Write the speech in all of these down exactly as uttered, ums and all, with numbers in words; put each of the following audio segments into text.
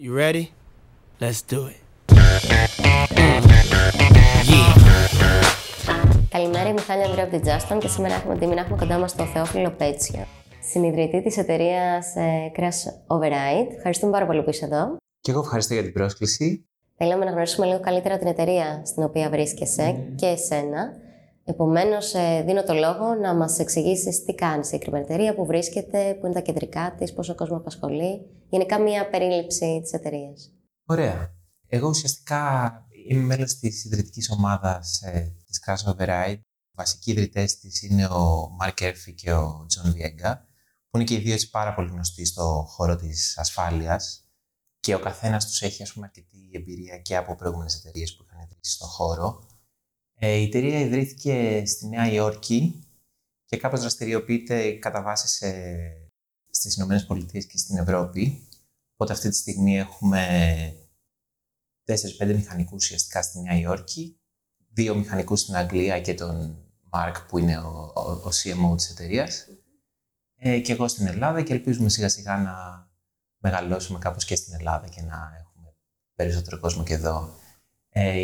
You ready? Let's do it. Καλημέρα, είμαι η Χάνια Ανδρέα από την Justin και σήμερα έχουμε τιμή να έχουμε κοντά μας τον Θεόφιλο Πέτσιο, συνιδρυτή της εταιρείας Crash Override. Ευχαριστούμε πάρα πολύ που είσαι εδώ. Και εγώ ευχαριστώ για την πρόσκληση. Θέλαμε να γνωρίσουμε λίγο καλύτερα την εταιρεία στην οποία βρίσκεσαι mm. και εσένα. Επομένως, δίνω το λόγο να μας εξηγήσεις τι κάνει η συγκεκριμένη εταιρεία, που βρίσκεται, που είναι τα κεντρικά της, πόσο κόσμο απασχολεί. Γενικά, μια περίληψη της εταιρείας. Ωραία. Εγώ ουσιαστικά είμαι μέλος της ιδρυτικής ομάδας ε, της Crash Override. Οι βασικοί ιδρυτές της είναι ο Μαρκ Έρφη και ο John Viega, που είναι και οι δύο έτσι πάρα πολύ γνωστοί στο χώρο της ασφάλειας. Και ο καθένας τους έχει, ας πούμε, αρκετή εμπειρία και από προηγούμενες εταιρείες που είχαν ιδρύσει στον χώρο. Η εταιρεία ιδρύθηκε στη Νέα Υόρκη και κάπως δραστηριοποιείται κατά βάση σε, στις Ηνωμένες Πολιτείες και στην Ευρώπη. Οπότε αυτή τη στιγμή έχουμε τέσσερις πέντε μηχανικούς ουσιαστικά στη Νέα Υόρκη, δύο μηχανικούς στην Αγγλία και τον Μάρκ που είναι ο, ο, ο σι εμ ο της εταιρείας ε, και εγώ στην Ελλάδα, και ελπίζουμε σιγά σιγά να μεγαλώσουμε κάπως και στην Ελλάδα και να έχουμε περισσότερο κόσμο και εδώ.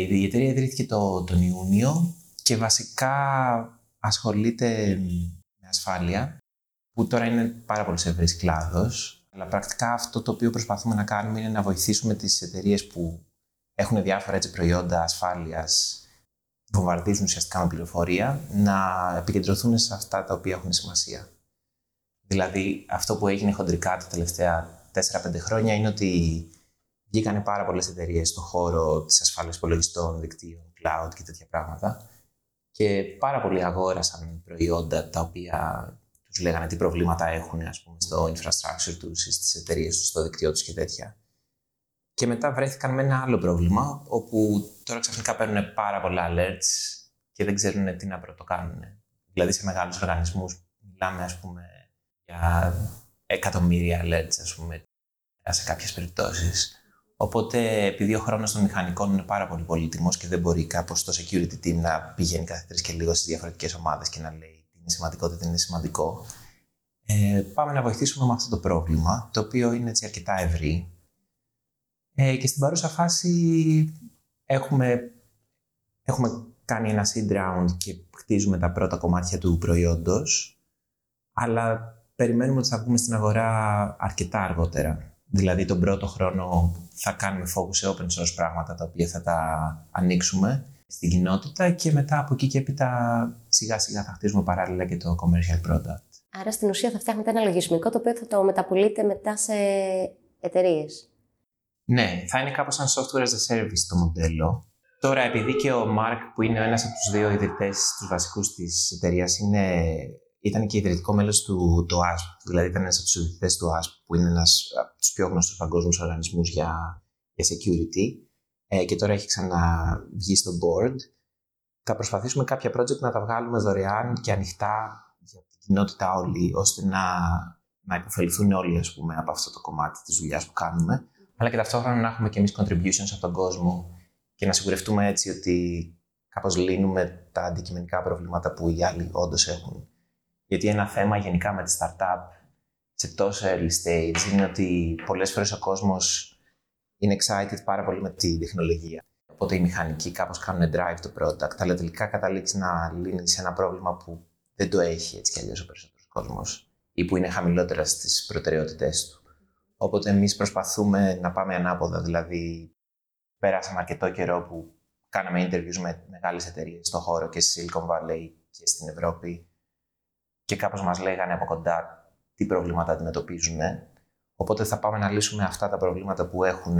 Η εταιρεία ιδρύθηκε το, τον Ιούνιο και βασικά ασχολείται με ασφάλεια, που τώρα είναι πάρα πολύ ευρύς κλάδος. Αλλά πρακτικά αυτό το οποίο προσπαθούμε να κάνουμε είναι να βοηθήσουμε τις εταιρείες που έχουν διάφορα έτσι, προϊόντα ασφάλειας, βομβαρδίζουν ουσιαστικά με πληροφορία, να επικεντρωθούν σε αυτά τα οποία έχουν σημασία. Δηλαδή, αυτό που έγινε χοντρικά τα τελευταία τέσσερα πέντε χρόνια είναι ότι βγήκανε πάρα πολλές εταιρείες στον χώρο της ασφάλειας υπολογιστών, δικτύων, cloud και τέτοια πράγματα. Και πάρα πολλοί αγόρασαν προϊόντα τα οποία τους λέγανε τι προβλήματα έχουν, ας πούμε, στο infrastructure τους ή στις εταιρείες τους, στο δικτύο τους και τέτοια. Και μετά βρέθηκαν με ένα άλλο πρόβλημα, όπου τώρα ξαφνικά παίρνουν πάρα πολλά alerts και δεν ξέρουν τι να πρωτοκάνουν. Δηλαδή, σε μεγάλους οργανισμούς μιλάμε, ας πούμε, για εκατομμύρια alerts, ας πούμε, σε κάποιες περιπτώσεις. Οπότε, επειδή ο χρόνος των μηχανικών είναι πάρα πολύ πολύτιμος και δεν μπορεί κάπως το security team να πηγαίνει κάθε τρεις και λίγο στις διαφορετικές ομάδες και να λέει τι είναι σημαντικό, τι δεν είναι σημαντικό, ε, πάμε να βοηθήσουμε με αυτό το πρόβλημα, το οποίο είναι έτσι αρκετά ευρύ. Ε, και στην παρούσα φάση έχουμε, έχουμε κάνει ένα seed round και χτίζουμε τα πρώτα κομμάτια του προϊόντος, αλλά περιμένουμε ότι θα βγούμε στην αγορά αρκετά αργότερα. Δηλαδή, τον πρώτο χρόνο θα κάνουμε focus σε open source πράγματα, τα οποία θα τα ανοίξουμε στην κοινότητα, και μετά από εκεί και έπειτα σιγά σιγά θα χτίζουμε παράλληλα και το commercial product. Άρα στην ουσία θα φτιάχνετε ένα λογισμικό το οποίο θα το μεταπουλείτε μετά σε εταιρείες. Ναι, θα είναι κάπως σαν software as a service το μοντέλο. Τώρα, επειδή και ο Μάρκ, που είναι ένας από τους δύο ιδρυτές, τους βασικούς της εταιρείας, είναι... ήταν και ιδρυτικό μέλος του Ο Ντάμπλιου Έι Ες Πι, δηλαδή ήταν ένας από τους ιδρυτές του Ο Ντάμπλιου Έι Ες Πι, που είναι ένας από τους πιο γνωστούς παγκόσμιους οργανισμούς για, για security, ε, και τώρα έχει ξαναβγεί στο board. Θα προσπαθήσουμε κάποια project να τα βγάλουμε δωρεάν και ανοιχτά για την κοινότητα όλη, ώστε να, να υποφεληθούν όλοι, ας πούμε, από αυτό το κομμάτι της δουλειάς που κάνουμε, αλλά και ταυτόχρονα να έχουμε και εμείς contributions από τον κόσμο και να σιγουρευτούμε έτσι ότι κάπως λύνουμε τα αντικειμενικά προβλήματα που οι άλλοι όντως έχουν. Γιατί ένα θέμα γενικά με τη startup σε τόσο early stage είναι ότι πολλές φορές ο κόσμος είναι excited πάρα πολύ με την τεχνολογία. Οπότε οι μηχανικοί κάπως κάνουν drive το product, αλλά τελικά καταλήξει να λύνει σε ένα πρόβλημα που δεν το έχει έτσι κι αλλιώς ο περισσότερος κόσμος ή που είναι χαμηλότερα στις προτεραιότητές του. Οπότε εμείς προσπαθούμε να πάμε ανάποδα. Δηλαδή, πέρασαμε αρκετό καιρό που κάναμε interviews με μεγάλες εταιρείες στον χώρο και στη Silicon Valley και στην Ευρώπη. Και κάπως μας λέγανε από κοντά τι προβλήματα αντιμετωπίζουν. Οπότε θα πάμε να λύσουμε αυτά τα προβλήματα που έχουν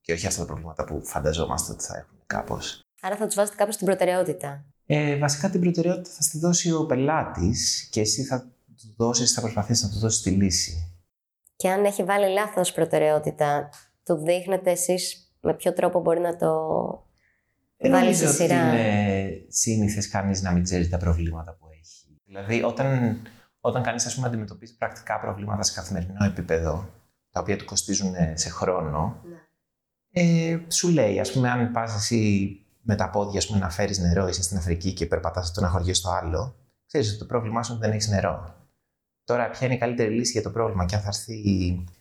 και όχι αυτά τα προβλήματα που φανταζόμαστε ότι θα έχουν κάπως. Άρα θα τους βάζετε κάπως την προτεραιότητα. Ε, βασικά την προτεραιότητα θα στη δώσει ο πελάτης και εσύ θα του δώσεις, θα προσπαθήσεις να του δώσεις τη λύση. Και αν έχει βάλει λάθος προτεραιότητα, του δείχνετε εσείς με ποιο τρόπο μπορεί να το ε, βάλει σε σειρά. Δεν νομίζω ότι είναι σύνηθες κανείς να μην ξέρει τα προβλήματα που έχει. Δηλαδή, όταν, όταν κανείς, ας πούμε, αντιμετωπίζει πρακτικά προβλήματα σε καθημερινό επίπεδο, τα οποία του κοστίζουν σε χρόνο, ναι. ε, σου λέει, ας πούμε, αν πας εσύ με τα πόδια, ας πούμε, να φέρεις νερό, είσαι στην Αφρική και περπατάς από το ένα χωριό στο άλλο, ξέρεις ότι το πρόβλημά σου δεν έχεις νερό. Τώρα, ποια είναι η καλύτερη λύση για το πρόβλημα, και αν θα έρθει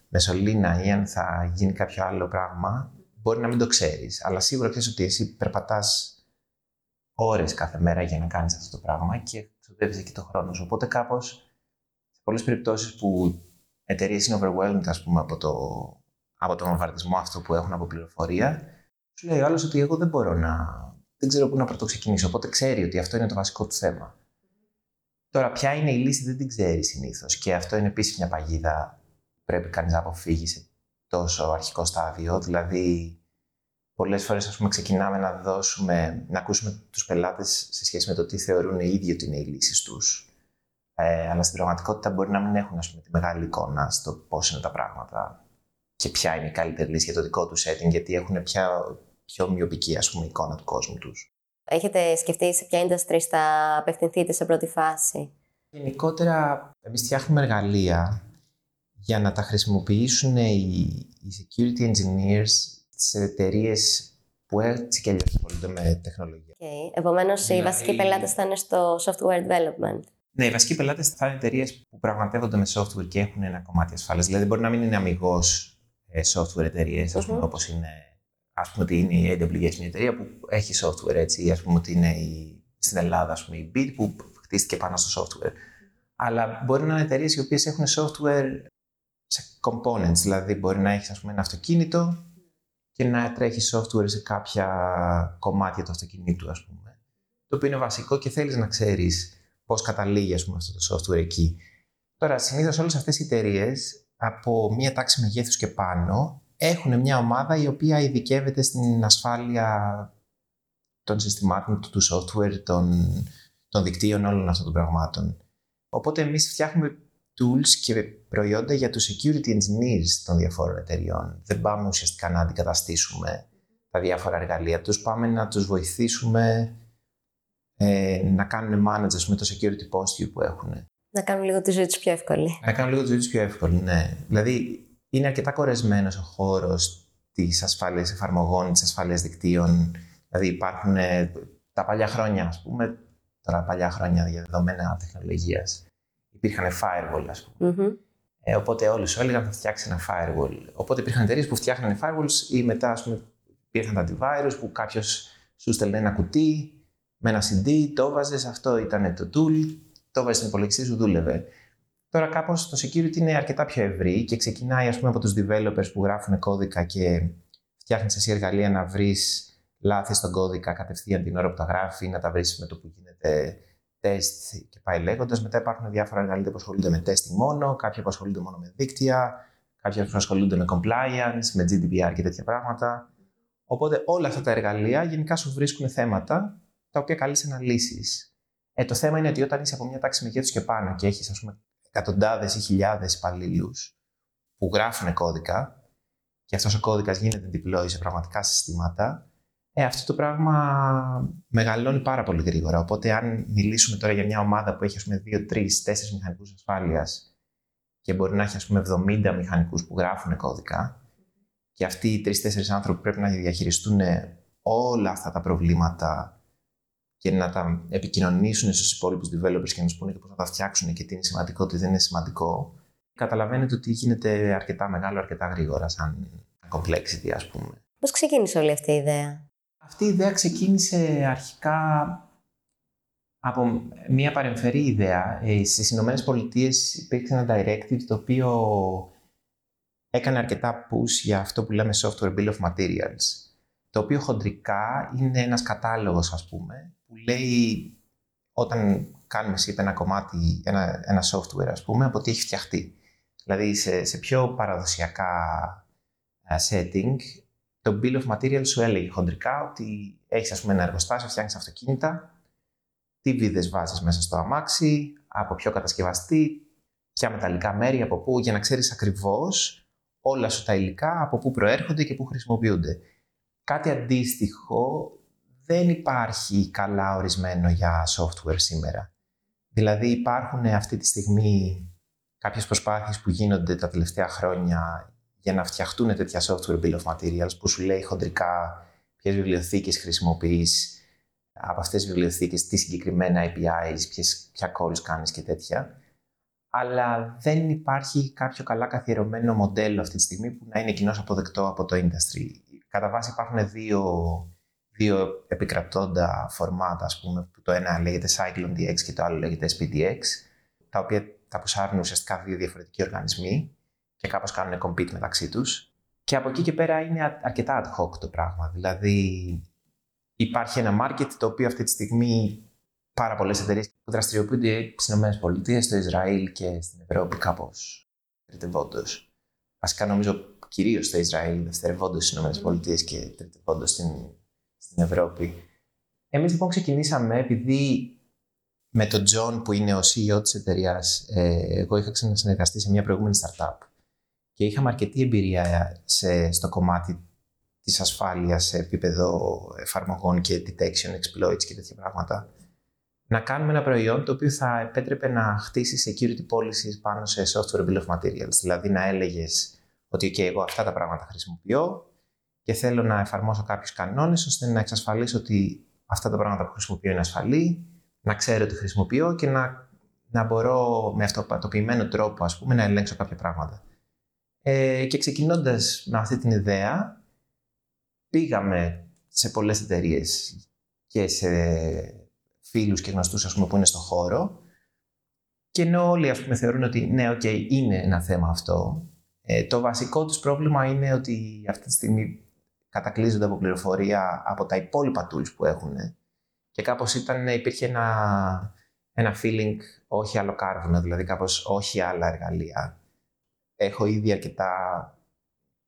μεσολύνα ή αν θα γίνει κάποιο άλλο πράγμα, μπορεί να μην το ξέρεις. Αλλά σίγουρα ξέρεις ότι εσύ περπατάς ώρες κάθε μέρα για να κάνεις αυτό το πράγμα και ξοδεύεις εκεί το χρόνο σου. Οπότε κάπως, σε πολλές περιπτώσεις που εταιρείες είναι overwhelmed, ας πούμε, από το, από το βομβαρδισμό αυτό που έχουν από πληροφορία, σου λέει ο άλλος ότι εγώ δεν μπορώ να, δεν ξέρω πού να πρωτό ξεκινήσω. Οπότε ξέρει ότι αυτό είναι το βασικό του θέμα. Τώρα, ποια είναι η λύση δεν την ξέρει συνήθως. Και αυτό είναι επίσης μια παγίδα που πρέπει κανείς να αποφύγει σε τόσο αρχικό στάδιο. Δηλαδή, πολλές φορές, ας πούμε, ξεκινάμε να, δώσουμε, να ακούσουμε τους πελάτες σε σχέση με το τι θεωρούν οι ίδιοι ότι είναι οι λύσεις τους. Ε, αλλά στην πραγματικότητα μπορεί να μην έχουν, ας πούμε, τη μεγάλη εικόνα στο πώς είναι τα πράγματα και ποια είναι η καλύτερη λύση για το δικό τους setting, γιατί έχουν πια πιο μυοπική, ας πούμε, εικόνα του κόσμου τους. Έχετε σκεφτεί σε ποια industry θα απευθυνθείτε σε πρώτη φάση? Γενικότερα, εμείς φτιάχνουμε εργαλεία για να τα χρησιμοποιήσουν οι security engineers στις εταιρείες που έτσι και αλλιώς ασχολούνται με τεχνολογία. Okay. Επομένως, δηλαδή, οι βασικοί πελάτες θα είναι στο software development. Ναι, οι βασικοί πελάτες θα είναι εταιρείες που πραγματεύονται με software και έχουν ένα κομμάτι ασφάλειας. Δηλαδή, μπορεί να μην είναι αμιγώς software εταιρείες, mm-hmm. όπως είναι, ας πούμε, ότι είναι η έι ντάμπλιου ες, μια εταιρεία που έχει software, έτσι, ας πούμε, ότι είναι η, στην Ελλάδα, ας πούμε, η Beat που χτίστηκε πάνω στο software. Mm-hmm. Αλλά μπορεί να είναι εταιρείες οι οποίες έχουν software σε components, δηλαδή μπορεί να έχεις, ας πούμε, ένα αυτοκίνητο και να τρέχει software σε κάποια κομμάτια του αυτοκινήτου, ας πούμε. Το οποίο είναι βασικό και θέλεις να ξέρεις πώς καταλήγει, ας πούμε, αυτό το software εκεί. Τώρα, συνήθως όλες αυτές οι εταιρείες από μία τάξη μεγέθους και πάνω έχουν μια ομάδα η οποία ειδικεύεται στην ασφάλεια των συστημάτων, του software, των, των δικτύων, όλων αυτών των πραγμάτων. Οπότε εμείς φτιάχνουμε tools και προϊόντα για τους security engineers των διαφόρων εταιριών. Δεν πάμε ουσιαστικά να αντικαταστήσουμε τα διάφορα εργαλεία τους, πάμε να τους βοηθήσουμε ε, να κάνουν managers με το security posture που έχουν. Να κάνουν λίγο τη ζωή τους πιο εύκολη. Να κάνουν λίγο τη ζωή τους πιο εύκολη, ναι. Δηλαδή, είναι αρκετά κορεσμένος ο χώρος της ασφάλειας εφαρμογών, της ασφάλειας δικτύων. Δηλαδή, υπάρχουν ε, τα παλιά χρόνια, ας πούμε, τώρα παλιά χρόνια για δεδομένα τεχνολογίας. Υπήρχαν firewall, ας πούμε. Mm-hmm. Ε, οπότε όλοι σου έλεγαν θα φτιάξει ένα firewall. Οπότε υπήρχαν εταιρείες που φτιάχνανε firewalls ή μετά, ας πούμε, υπήρχαν τα antivirus που κάποιος σου στέλνε ένα κουτί με ένα σι ντι, το βάζες, αυτό ήταν το tool, το βάζες στην υπολογιστή σου, δούλευε. Τώρα κάπως το security είναι αρκετά πιο ευρύ και ξεκινάει, ας πούμε, από τους developers που γράφουν κώδικα και φτιάχνεις εσύ εργαλεία να βρεις λάθη στον κώδικα κατευθείαν την ώρα που τα γράφει, να τα βρεις με το που γίνεται τεστ και πάει λέγοντας. Μετά υπάρχουν διάφορα εργαλεία που ασχολούνται με testing μόνο, κάποια που ασχολούνται μόνο με δίκτυα, κάποια που ασχολούνται με compliance, με τζι ντι πι αρ και τέτοια πράγματα. Οπότε όλα αυτά τα εργαλεία γενικά σου βρίσκουν θέματα τα οποία καλείς να λύσεις. Ε, το θέμα είναι ότι όταν είσαι από μια τάξη μεγέθους και πάνω και έχεις, ας πούμε, εκατοντάδες ή χιλιάδες υπαλλήλους που γράφουν κώδικα και αυτός ο κώδικας γίνεται deploy σε πραγματικά συστήματα, ε, αυτό το πράγμα μεγαλώνει πάρα πολύ γρήγορα. Οπότε, αν μιλήσουμε τώρα για μια ομάδα που έχει, ας πούμε, δύο, τρεις, τέσσερις μηχανικούς ασφάλειας και μπορεί να έχει, ας πούμε, εβδομήντα μηχανικούς που γράφουν κώδικα, και αυτοί οι τρεις-τέσσερις άνθρωποι πρέπει να διαχειριστούν όλα αυτά τα προβλήματα και να τα επικοινωνήσουν στους υπόλοιπους developers και να τους πούνε και πώς θα τα φτιάξουν και τι είναι σημαντικό, τι δεν είναι σημαντικό, καταλαβαίνετε ότι γίνεται αρκετά μεγάλο, αρκετά γρήγορα, σαν complexity, ας πούμε. Πώς ξεκίνησε όλη αυτή η ιδέα? Αυτή η ιδέα ξεκίνησε αρχικά από μια παρεμφερή ιδέα. Στις Ηνωμένες Πολιτείες υπήρξε ένα directive το οποίο έκανε αρκετά push για αυτό που λέμε Software Bill of Materials, το οποίο χοντρικά είναι ένας κατάλογος, ας πούμε, που λέει όταν κάνουμε σύπ ένα κομμάτι, ένα, ένα software, ας πούμε, από τι έχει φτιαχτεί. Δηλαδή σε, σε πιο παραδοσιακά uh, setting, το Bill of Materials σου έλεγε χοντρικά ότι έχεις, ας πούμε, ένα εργοστάσιο, φτιάχνεις αυτοκίνητα, τι βίδες βάζεις μέσα στο αμάξι, από ποιο κατασκευαστή, ποια μεταλλικά μέρη, από πού, για να ξέρεις ακριβώς όλα σου τα υλικά, από πού προέρχονται και πού χρησιμοποιούνται. Κάτι αντίστοιχο δεν υπάρχει καλά ορισμένο για software σήμερα. Δηλαδή υπάρχουν αυτή τη στιγμή κάποιες προσπάθειες που γίνονται τα τελευταία χρόνια για να φτιαχτούν τέτοια software bill of materials που σου λέει χοντρικά ποιες βιβλιοθήκες χρησιμοποιείς, από αυτές τις βιβλιοθήκες τι συγκεκριμένα έι πι άις, ποιες, ποια calls κάνεις και τέτοια. αλλά δεν υπάρχει κάποιο καλά καθιερωμένο μοντέλο αυτή τη στιγμή που να είναι κοινώς αποδεκτό από το industry. Κατά βάση υπάρχουν δύο, δύο επικρατώντα φορμάτα, ας πούμε, που το ένα λέγεται Cyclone ντι εξ και το άλλο λέγεται ες πι ντι εξ, τα οποία τα πουσάρουν ουσιαστικά δύο διαφορετικοί οργανισμοί και κάπως κάνουν compete μεταξύ τους. Και από εκεί και πέρα είναι αρκετά ad hoc το πράγμα. Δηλαδή, υπάρχει ένα market το οποίο αυτή τη στιγμή πάρα πολλές εταιρείες που δραστηριοποιούνται στις ΗΠΑ, στο Ισραήλ και στην Ευρώπη, κάπως τριτευόντως. Βασικά, νομίζω κυρίως στο Ισραήλ, δευτερευόντως στις ΗΠΑ και τριτευόντως στην, στην Ευρώπη. Εμείς λοιπόν ξεκινήσαμε, επειδή με τον John που είναι ο σι ι ο της εταιρείας, εγώ είχα ξανασυνεργαστεί σε μια προηγούμενη startup και είχαμε αρκετή εμπειρία σε, στο κομμάτι της ασφάλειας σε επίπεδο εφαρμογών και detection, exploits και τέτοια πράγματα. Να κάνουμε ένα προϊόν το οποίο θα επέτρεπε να χτίσει security policies πάνω σε software bill of materials. Δηλαδή να έλεγες ότι okay, εγώ αυτά τα πράγματα χρησιμοποιώ και θέλω να εφαρμόσω κάποιους κανόνες ώστε να εξασφαλίσω ότι αυτά τα πράγματα που χρησιμοποιώ είναι ασφαλή, να ξέρω ότι χρησιμοποιώ και να, να μπορώ με αυτοματοποιημένο τρόπο, ας πούμε, να ελέγξω κάποια πράγματα. Ε, και ξεκινώντας με αυτή την ιδέα, πήγαμε σε πολλές εταιρείες και σε φίλους και γνωστούς, ας πούμε, που είναι στον χώρο, και ενώ όλοι, ας πούμε, θεωρούν ότι ναι, οκ, okay, είναι ένα θέμα αυτό, ε, το βασικό τους πρόβλημα είναι ότι αυτή τη στιγμή κατακλείζονται από πληροφορία από τα υπόλοιπα tools που έχουν και κάπως ήταν, υπήρχε ένα, ένα feeling όχι άλλο κάρβουνο, δηλαδή κάπως όχι άλλα εργαλεία. Έχω ήδη αρκετά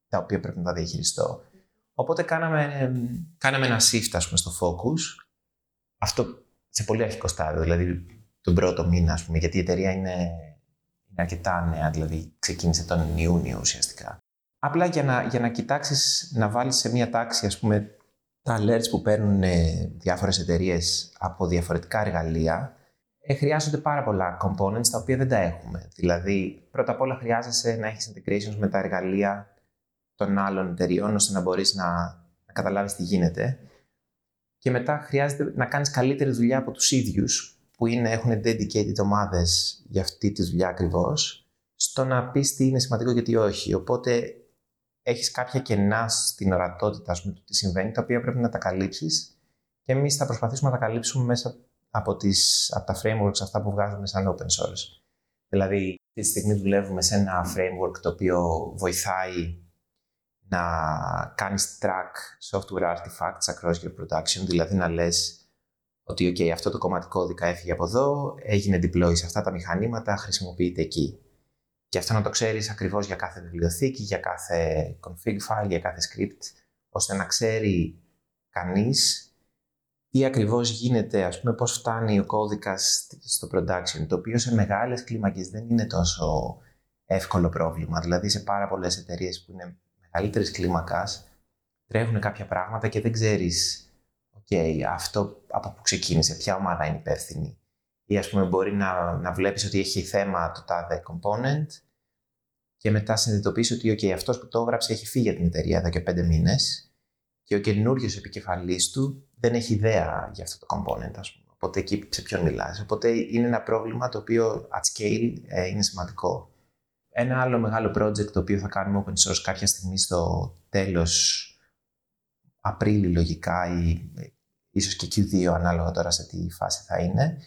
τα οποία πρέπει να τα διαχειριστώ. Οπότε κάναμε, κάναμε ένα shift, ας πούμε, στο focus. Αυτό σε πολύ αρχικό στάδιο, δηλαδή τον πρώτο μήνα, ας πούμε, γιατί η εταιρεία είναι, είναι αρκετά νέα, δηλαδή ξεκίνησε τον Ιούνιο ουσιαστικά. Απλά για να, για να κοιτάξεις, να βάλεις σε μία τάξη, ας πούμε, τα alerts που παίρνουν διάφορες εταιρείες από διαφορετικά εργαλεία, ε, χρειάζονται πάρα πολλά components τα οποία δεν τα έχουμε. Δηλαδή, πρώτα απ' όλα χρειάζεσαι να έχεις integrations με τα εργαλεία των άλλων εταιρειών, ώστε να μπορείς να, να καταλάβεις τι γίνεται. Και μετά χρειάζεται να κάνεις καλύτερη δουλειά από τους ίδιους, που είναι, έχουν dedicated ομάδες για αυτή τη δουλειά ακριβώς, στο να πεις τι είναι σημαντικό και τι όχι. Οπότε έχεις κάποια κενά στην ορατότητα, ας πούμε, του τι συμβαίνει, τα οποία πρέπει να τα καλύψεις. Και εμείς θα προσπαθήσουμε να τα καλύψουμε μέσα από, τις, από τα frameworks αυτά που βγάζουμε σαν open source. Δηλαδή, αυτή τη στιγμή δουλεύουμε σε ένα framework το οποίο βοηθάει να κάνεις track software artifacts across your production, δηλαδή να λες ότι okay, αυτό το κομμάτι κώδικα έφυγε από εδώ, έγινε deploy σε αυτά τα μηχανήματα, χρησιμοποιείται εκεί. Και αυτό να το ξέρεις ακριβώς για κάθε βιβλιοθήκη, για κάθε config file, για κάθε script, ώστε να ξέρει κανείς τι ακριβώς γίνεται, ας πούμε, πώς φτάνει ο κώδικας στο production, το οποίο σε μεγάλες κλίμακες δεν είναι τόσο εύκολο πρόβλημα. Δηλαδή σε πάρα πολλές εταιρείες που είναι μεγαλύτερης κλίμακας τρέχουν κάποια πράγματα και δεν ξέρεις okay, αυτό από που ξεκίνησε, ποια ομάδα είναι υπεύθυνη. Ή, ας πούμε, μπορεί να, να βλέπεις ότι έχει θέμα το τάδε component και μετά συνειδητοποιείς ότι okay, αυτός που το έγραψε έχει φύγει από την εταιρεία εδώ και πέντε μήνες και ο καινούριος επικεφαλής του δεν έχει ιδέα για αυτό το component, ας πούμε. Οπότε εκεί σε ποιον μιλάς. Οπότε είναι ένα πρόβλημα το οποίο at scale ε, είναι σημαντικό. Ένα άλλο μεγάλο project το οποίο θα κάνουμε open source κάποια στιγμή στο τέλος Απρίλη λογικά ή ίσως και κιου δύο ανάλογα τώρα σε τι φάση θα είναι,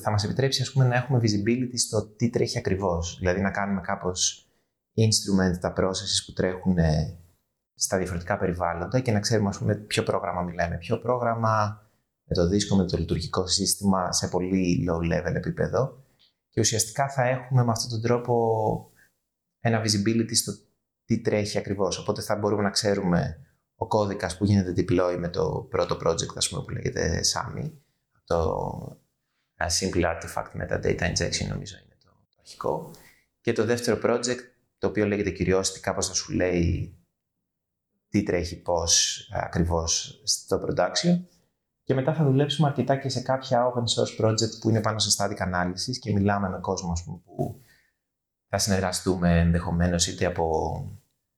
θα μας επιτρέψει, ας πούμε, να έχουμε visibility στο τι τρέχει ακριβώς. Δηλαδή να κάνουμε κάπως instrument τα processes που τρέχουν στα διαφορετικά περιβάλλοντα και να ξέρουμε, ας πούμε, ποιο πρόγραμμα μιλάμε, ποιο πρόγραμμα, με το δίσκο, με το λειτουργικό σύστημα σε πολύ low level επίπεδο. Και ουσιαστικά θα έχουμε με αυτόν τον τρόπο ένα visibility στο τι τρέχει ακριβώς. Οπότε θα μπορούμε να ξέρουμε ο κώδικας που γίνεται deploy με το πρώτο project, ας πούμε, που λέγεται σάμι, το Simple Artifact Metadata Injection, νομίζω είναι το αρχικό. Και το δεύτερο project, το οποίο λέγεται Curiosity, κάπως θα σου λέει τι τρέχει πώς ακριβώς στο production. Και μετά θα δουλέψουμε αρκετά και σε κάποια open source project που είναι πάνω σε static analysis και μιλάμε με κόσμο, ας πούμε, που θα συνεργαστούμε ενδεχομένως είτε από,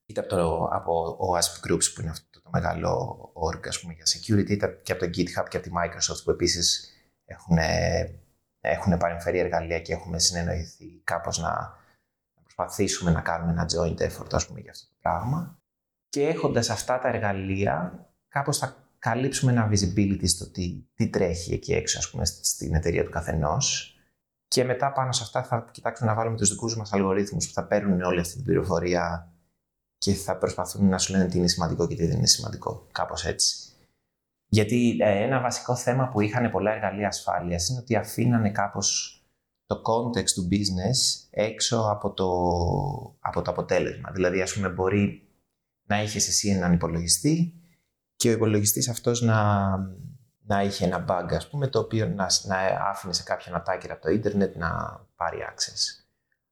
είτε από το από ο γουάσπ Groups που είναι αυτό το μεγάλο org, ας πούμε, για security, είτε και από το GitHub και από τη Microsoft που επίσης έχουν έχουν παρεμφερεί εργαλεία και έχουμε συνεννοηθεί κάπως να, να προσπαθήσουμε να κάνουμε ένα joint effort, ας πούμε, για αυτό το πράγμα. Και έχοντας αυτά τα εργαλεία, κάπως θα καλύψουμε ένα visibility στο τι, τι τρέχει εκεί έξω, ας πούμε, στην εταιρεία του καθενός. Και μετά πάνω σε αυτά θα κοιτάξουμε να βάλουμε τους δικούς μας αλγορίθμους που θα παίρνουν όλη αυτή την πληροφορία και θα προσπαθούν να σου λένε τι είναι σημαντικό και τι δεν είναι σημαντικό, κάπως έτσι. Γιατί ε, ένα βασικό θέμα που είχαν πολλά εργαλεία ασφάλειας είναι ότι αφήνανε κάπως το context του business έξω από το, από το αποτέλεσμα. Δηλαδή, ας πούμε, μπορεί να είχες εσύ έναν υπολογιστή και ο υπολογιστής αυτός να... να είχε ένα bug, ας πούμε, το οποίο να, να άφηνε σε κάποιον attacker από το ίντερνετ να πάρει access.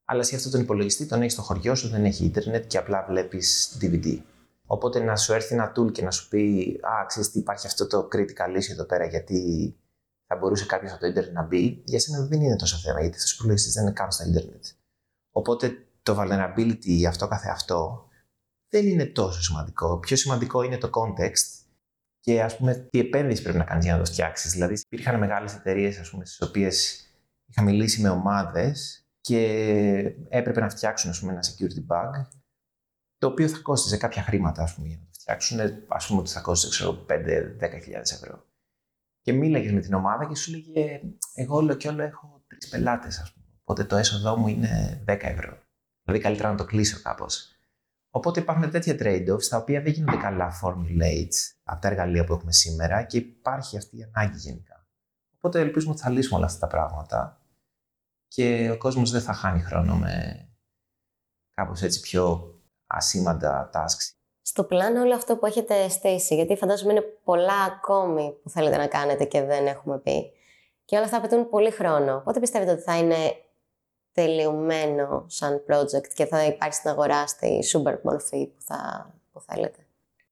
Αλλά σε αυτόν τον υπολογιστή τον έχεις στο χωριό σου, δεν έχει ίντερνετ και απλά βλέπεις ντι βι ντι. Οπότε να σου έρθει ένα tool και να σου πει «Α, ξέρεις τι, υπάρχει αυτό το critical issue εδώ πέρα, γιατί θα μπορούσε κάποιος από το ίντερνετ να μπει», για σένα δεν είναι τόσο θέμα, γιατί αυτός ο υπολογιστής δεν είναι καν στο ίντερνετ. Οπότε το vulnerability αυτό καθεαυτό δεν είναι τόσο σημαντικό. Πιο σημαντικό είναι το context. Και ας πούμε, τι επένδυση πρέπει να κάνεις για να το φτιάξεις. Δηλαδή, υπήρχαν μεγάλες εταιρείες, ας πούμε, στις οποίες είχα μιλήσει με ομάδες και έπρεπε να φτιάξουν, ας πούμε, ένα security bug, το οποίο θα κόστιζε κάποια χρήματα, ας πούμε, για να το φτιάξουν. Ας πούμε ότι θα κόστιζε πέντε με δέκα χιλιάδες ευρώ. Και μίλαγες με την ομάδα και σου λέγε, εγώ όλο και όλο έχω τρεις πελάτες, ας πούμε. Οπότε το έσοδό μου είναι δέκα ευρώ. Δηλαδή, καλύτερα να το κλείσω κάπως. Οπότε υπάρχουν τέτοια trade-offs, τα οποία δεν γίνονται καλά formulates από τα εργαλεία που έχουμε σήμερα και υπάρχει αυτή η ανάγκη γενικά. Οπότε ελπίζουμε ότι θα λύσουμε όλα αυτά τα πράγματα και ο κόσμος δεν θα χάνει χρόνο με κάπως έτσι πιο ασήμαντα tasks. Στο πλάνο όλο αυτό που έχετε στήσει, γιατί φαντάζομαι είναι πολλά ακόμη που θέλετε να κάνετε και δεν έχουμε πει, και όλα αυτά απαιτούν πολύ χρόνο. Πότε πιστεύετε ότι θα είναι τελειωμένο σαν project και θα υπάρχει στην αγορά στη super μορφή που, που θέλετε?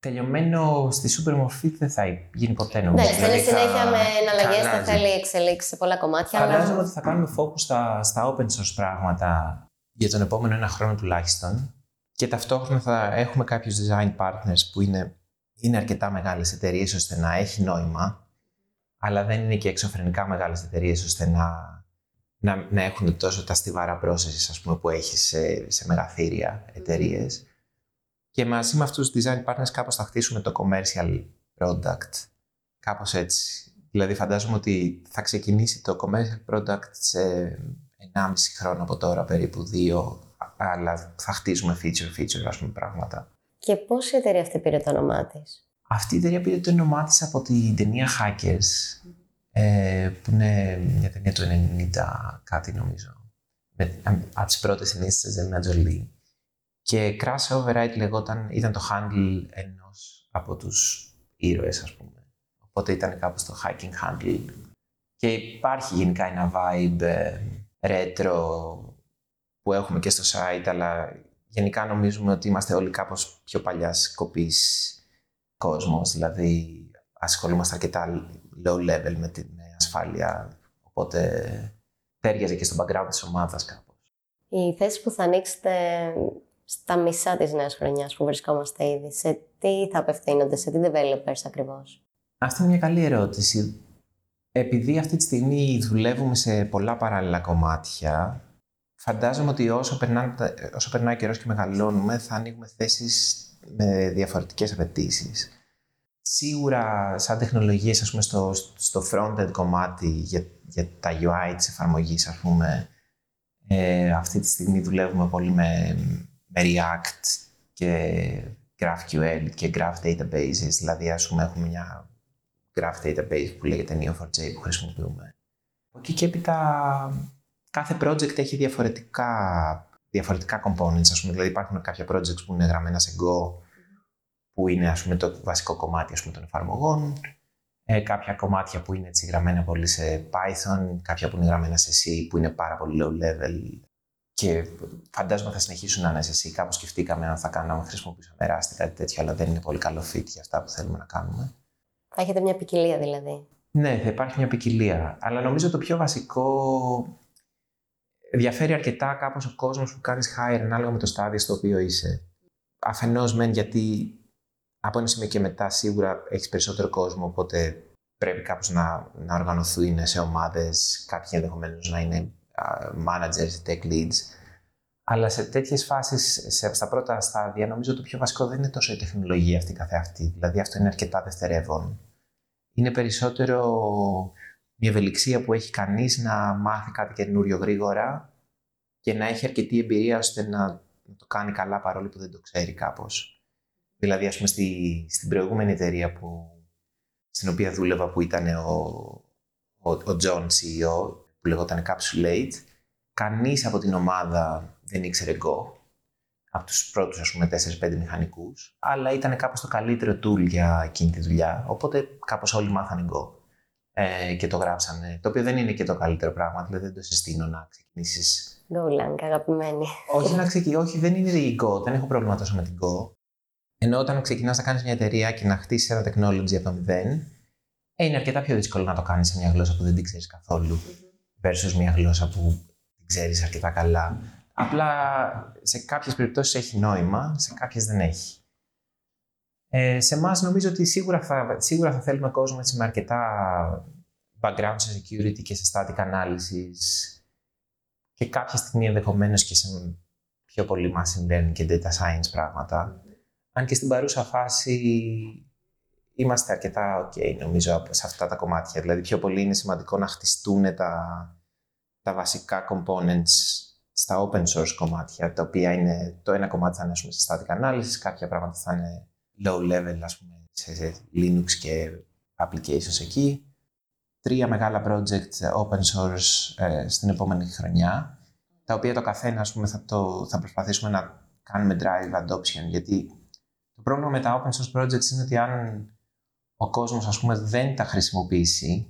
Τελειωμένο στη super μορφή δεν θα γίνει ποτέ, νομίζω. Ναι, θέλει συνέχεια με εναλλαγές, θα θέλει εξελίξει σε πολλά κομμάτια. Φαντάζομαι ότι θα κάνουμε focus στα, στα open source πράγματα για τον επόμενο ένα χρόνο τουλάχιστον. Και ταυτόχρονα θα έχουμε κάποιους design partners που είναι, είναι αρκετά μεγάλες εταιρείες ώστε να έχει νόημα, αλλά δεν είναι και εξωφρενικά μεγάλες εταιρείες ώστε να Να, να έχουν τόσο τα στιβαρά processes, ας πούμε, που έχει σε, σε μεγαθύρια εταιρείες. Και μαζί με αυτούς τους design partners κάπως θα χτίσουμε το commercial product. Κάπως έτσι. Δηλαδή φαντάζομαι ότι θα ξεκινήσει το commercial product σε ενάμιση χρόνο από τώρα, περίπου δύο, αλλά θα χτίσουμε feature-feature, ας πούμε, πράγματα. Και πώς η εταιρεία αυτή πήρε το όνομά της? Αυτή η εταιρεία πήρε το όνομά της από την ταινία Hackers, που είναι μια ταινία του ενενήντα κάτι νομίζω, με, από τις πρώτες συνήθειες της Angelina Jolie. Και Crash Override λεγόταν, ήταν το handle ενός από τους ήρωες, ας πούμε. Οπότε ήταν κάπως το hiking handle. Και υπάρχει γενικά ένα vibe retro που έχουμε και στο site, αλλά γενικά νομίζουμε ότι είμαστε όλοι κάπως πιο παλιάς κοπής κόσμος, δηλαδή ασχολούμαστε αρκετά low level με την ασφάλεια, οπότε τέριαζε και στο background της ομάδας κάπως. Η θέση που θα ανοίξετε στα μισά της νέας χρονιάς που βρισκόμαστε ήδη, σε τι θα απευθύνονται, σε τι developers ακριβώς? Αυτή είναι μια καλή ερώτηση. Επειδή αυτή τη στιγμή δουλεύουμε σε πολλά παράλληλα κομμάτια, φαντάζομαι ότι όσο, περνά, όσο περνάει καιρός και μεγαλώνουμε, θα ανοίγουμε θέσεις με διαφορετικές απαιτήσεις. Σίγουρα, σαν τεχνολογίες, ας πούμε, στο, στο front-end κομμάτι για, για τα γιου άι της εφαρμογής, ας πούμε, ε, αυτή τη στιγμή δουλεύουμε πολύ με, με React και GraphQL και Graph Databases. Δηλαδή, ας πούμε, έχουμε μια Graph Database που λέγεται νεο φορ τζέι που χρησιμοποιούμε. Και, και έπειτα, κάθε project έχει διαφορετικά, διαφορετικά components, ας πούμε. Δηλαδή, υπάρχουν κάποια projects που είναι γραμμένα σε Go, που είναι, ας πούμε, το βασικό κομμάτι, ας πούμε, των εφαρμογών, ε, κάποια κομμάτια που είναι έτσι γραμμένα πολύ σε Python, κάποια που είναι γραμμένα σε C, που είναι πάρα πολύ low level, και φαντάζομαι θα συνεχίσουν να είναι σε C. Κάπως σκεφτήκαμε αν θα κάναμε, χρησιμοποιούσαμε Rust ή κάτι τέτοιο, αλλά δεν είναι πολύ καλό fit για αυτά που θέλουμε να κάνουμε. Θα έχετε μια ποικιλία δηλαδή. Ναι, θα υπάρχει μια ποικιλία, αλλά νομίζω το πιο βασικό, διαφέρει αρκετά κάπως ο κόσμος που κάνεις hire ανάλογα με το στάδιο στο οποίο είσαι. Αφενός μεν γιατί από ένα σημείο και μετά σίγουρα έχεις περισσότερο κόσμο, οπότε πρέπει κάπως να, να οργανωθούν σε ομάδες, κάποιοι ενδεχομένως να είναι managers, tech leads. Αλλά σε τέτοιες φάσεις, σε, στα πρώτα στάδια, νομίζω το πιο βασικό δεν είναι τόσο η τεχνολογία αυτή καθεαυτή. Δηλαδή, αυτό είναι αρκετά δευτερεύον. Είναι περισσότερο μια ευελιξία που έχει κανείς να μάθει κάτι καινούριο γρήγορα και να έχει αρκετή εμπειρία ώστε να το κάνει καλά παρόλο που δεν το ξέρει κάπως. Δηλαδή, ας πούμε, στη, στην προηγούμενη εταιρεία που, στην οποία δούλευα, που ήταν ο, ο, ο John σι ι ο, που λεγόταν Capsule, κανείς από την ομάδα δεν ήξερε Go, από τους πρώτους, ας πούμε, τέσσερις πέντε μηχανικούς, αλλά ήταν κάπως το καλύτερο tool για εκείνη τη δουλειά, οπότε κάπως όλοι μάθανε Go ε, και το γράψανε, το οποίο δεν είναι και το καλύτερο πράγμα, δηλαδή δεν το συστήνω να ξεκινήσεις... Golang, αγαπημένη. Όχι, να ξεκι... Όχι, δεν είναι η Go, δεν έχω πρόβλημα τόσο με την Go. Ενώ όταν ξεκινάς να κάνεις μια εταιρεία και να χτίσεις ένα technology από το μηδέν, ε, είναι αρκετά πιο δύσκολο να το κάνεις σε μια γλώσσα που δεν την ξέρεις καθόλου, versus μια γλώσσα που την ξέρεις αρκετά καλά. Απλά σε κάποιες περιπτώσεις έχει νόημα, σε κάποιες δεν έχει. Ε, σε εμάς νομίζω ότι σίγουρα θα, σίγουρα θα θέλουμε κόσμο έτσι, με αρκετά background σε security και σε static analysis και κάποια στιγμή ενδεχομένως και σε πιο πολύ machine learning και data science πράγματα. Αν και στην παρούσα φάση είμαστε αρκετά ok νομίζω σε αυτά τα κομμάτια. Δηλαδή πιο πολύ είναι σημαντικό να χτιστούν τα, τα βασικά components στα open source κομμάτια, τα οποία είναι, το ένα κομμάτι θα είναι πούμε, σε static analysis, κάποια πράγματα θα είναι low level, ας πούμε, σε Linux και applications εκεί. Τρία μεγάλα project open source ε, στην επόμενη χρονιά, τα οποία το καθένα ας πούμε, θα, το, θα προσπαθήσουμε να κάνουμε drive adoption, γιατί το πρόβλημα με τα open source projects είναι ότι αν ο κόσμος ας πούμε, δεν τα χρησιμοποιήσει,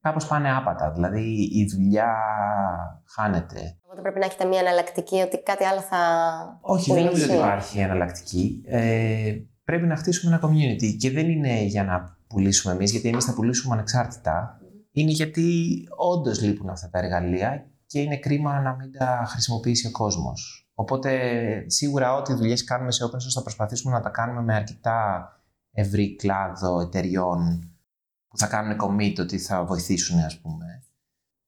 κάπως πάνε άπατα, δηλαδή η δουλειά χάνεται. Οπότε πρέπει να έχετε μια εναλλακτική, ότι κάτι άλλο θα... Όχι, δεν νομίζω ότι υπάρχει εναλλακτική. Ε, πρέπει να χτίσουμε ένα community και δεν είναι για να πουλήσουμε εμείς, γιατί εμείς θα πουλήσουμε ανεξάρτητα. Είναι γιατί όντως λείπουν αυτά τα εργαλεία και είναι κρίμα να μην τα χρησιμοποιήσει ο κόσμος. Οπότε σίγουρα ό,τι δουλειές κάνουμε σε open source θα προσπαθήσουμε να τα κάνουμε με αρκετά ευρύ κλάδο εταιριών που θα κάνουν commit ότι θα βοηθήσουν, ας πούμε.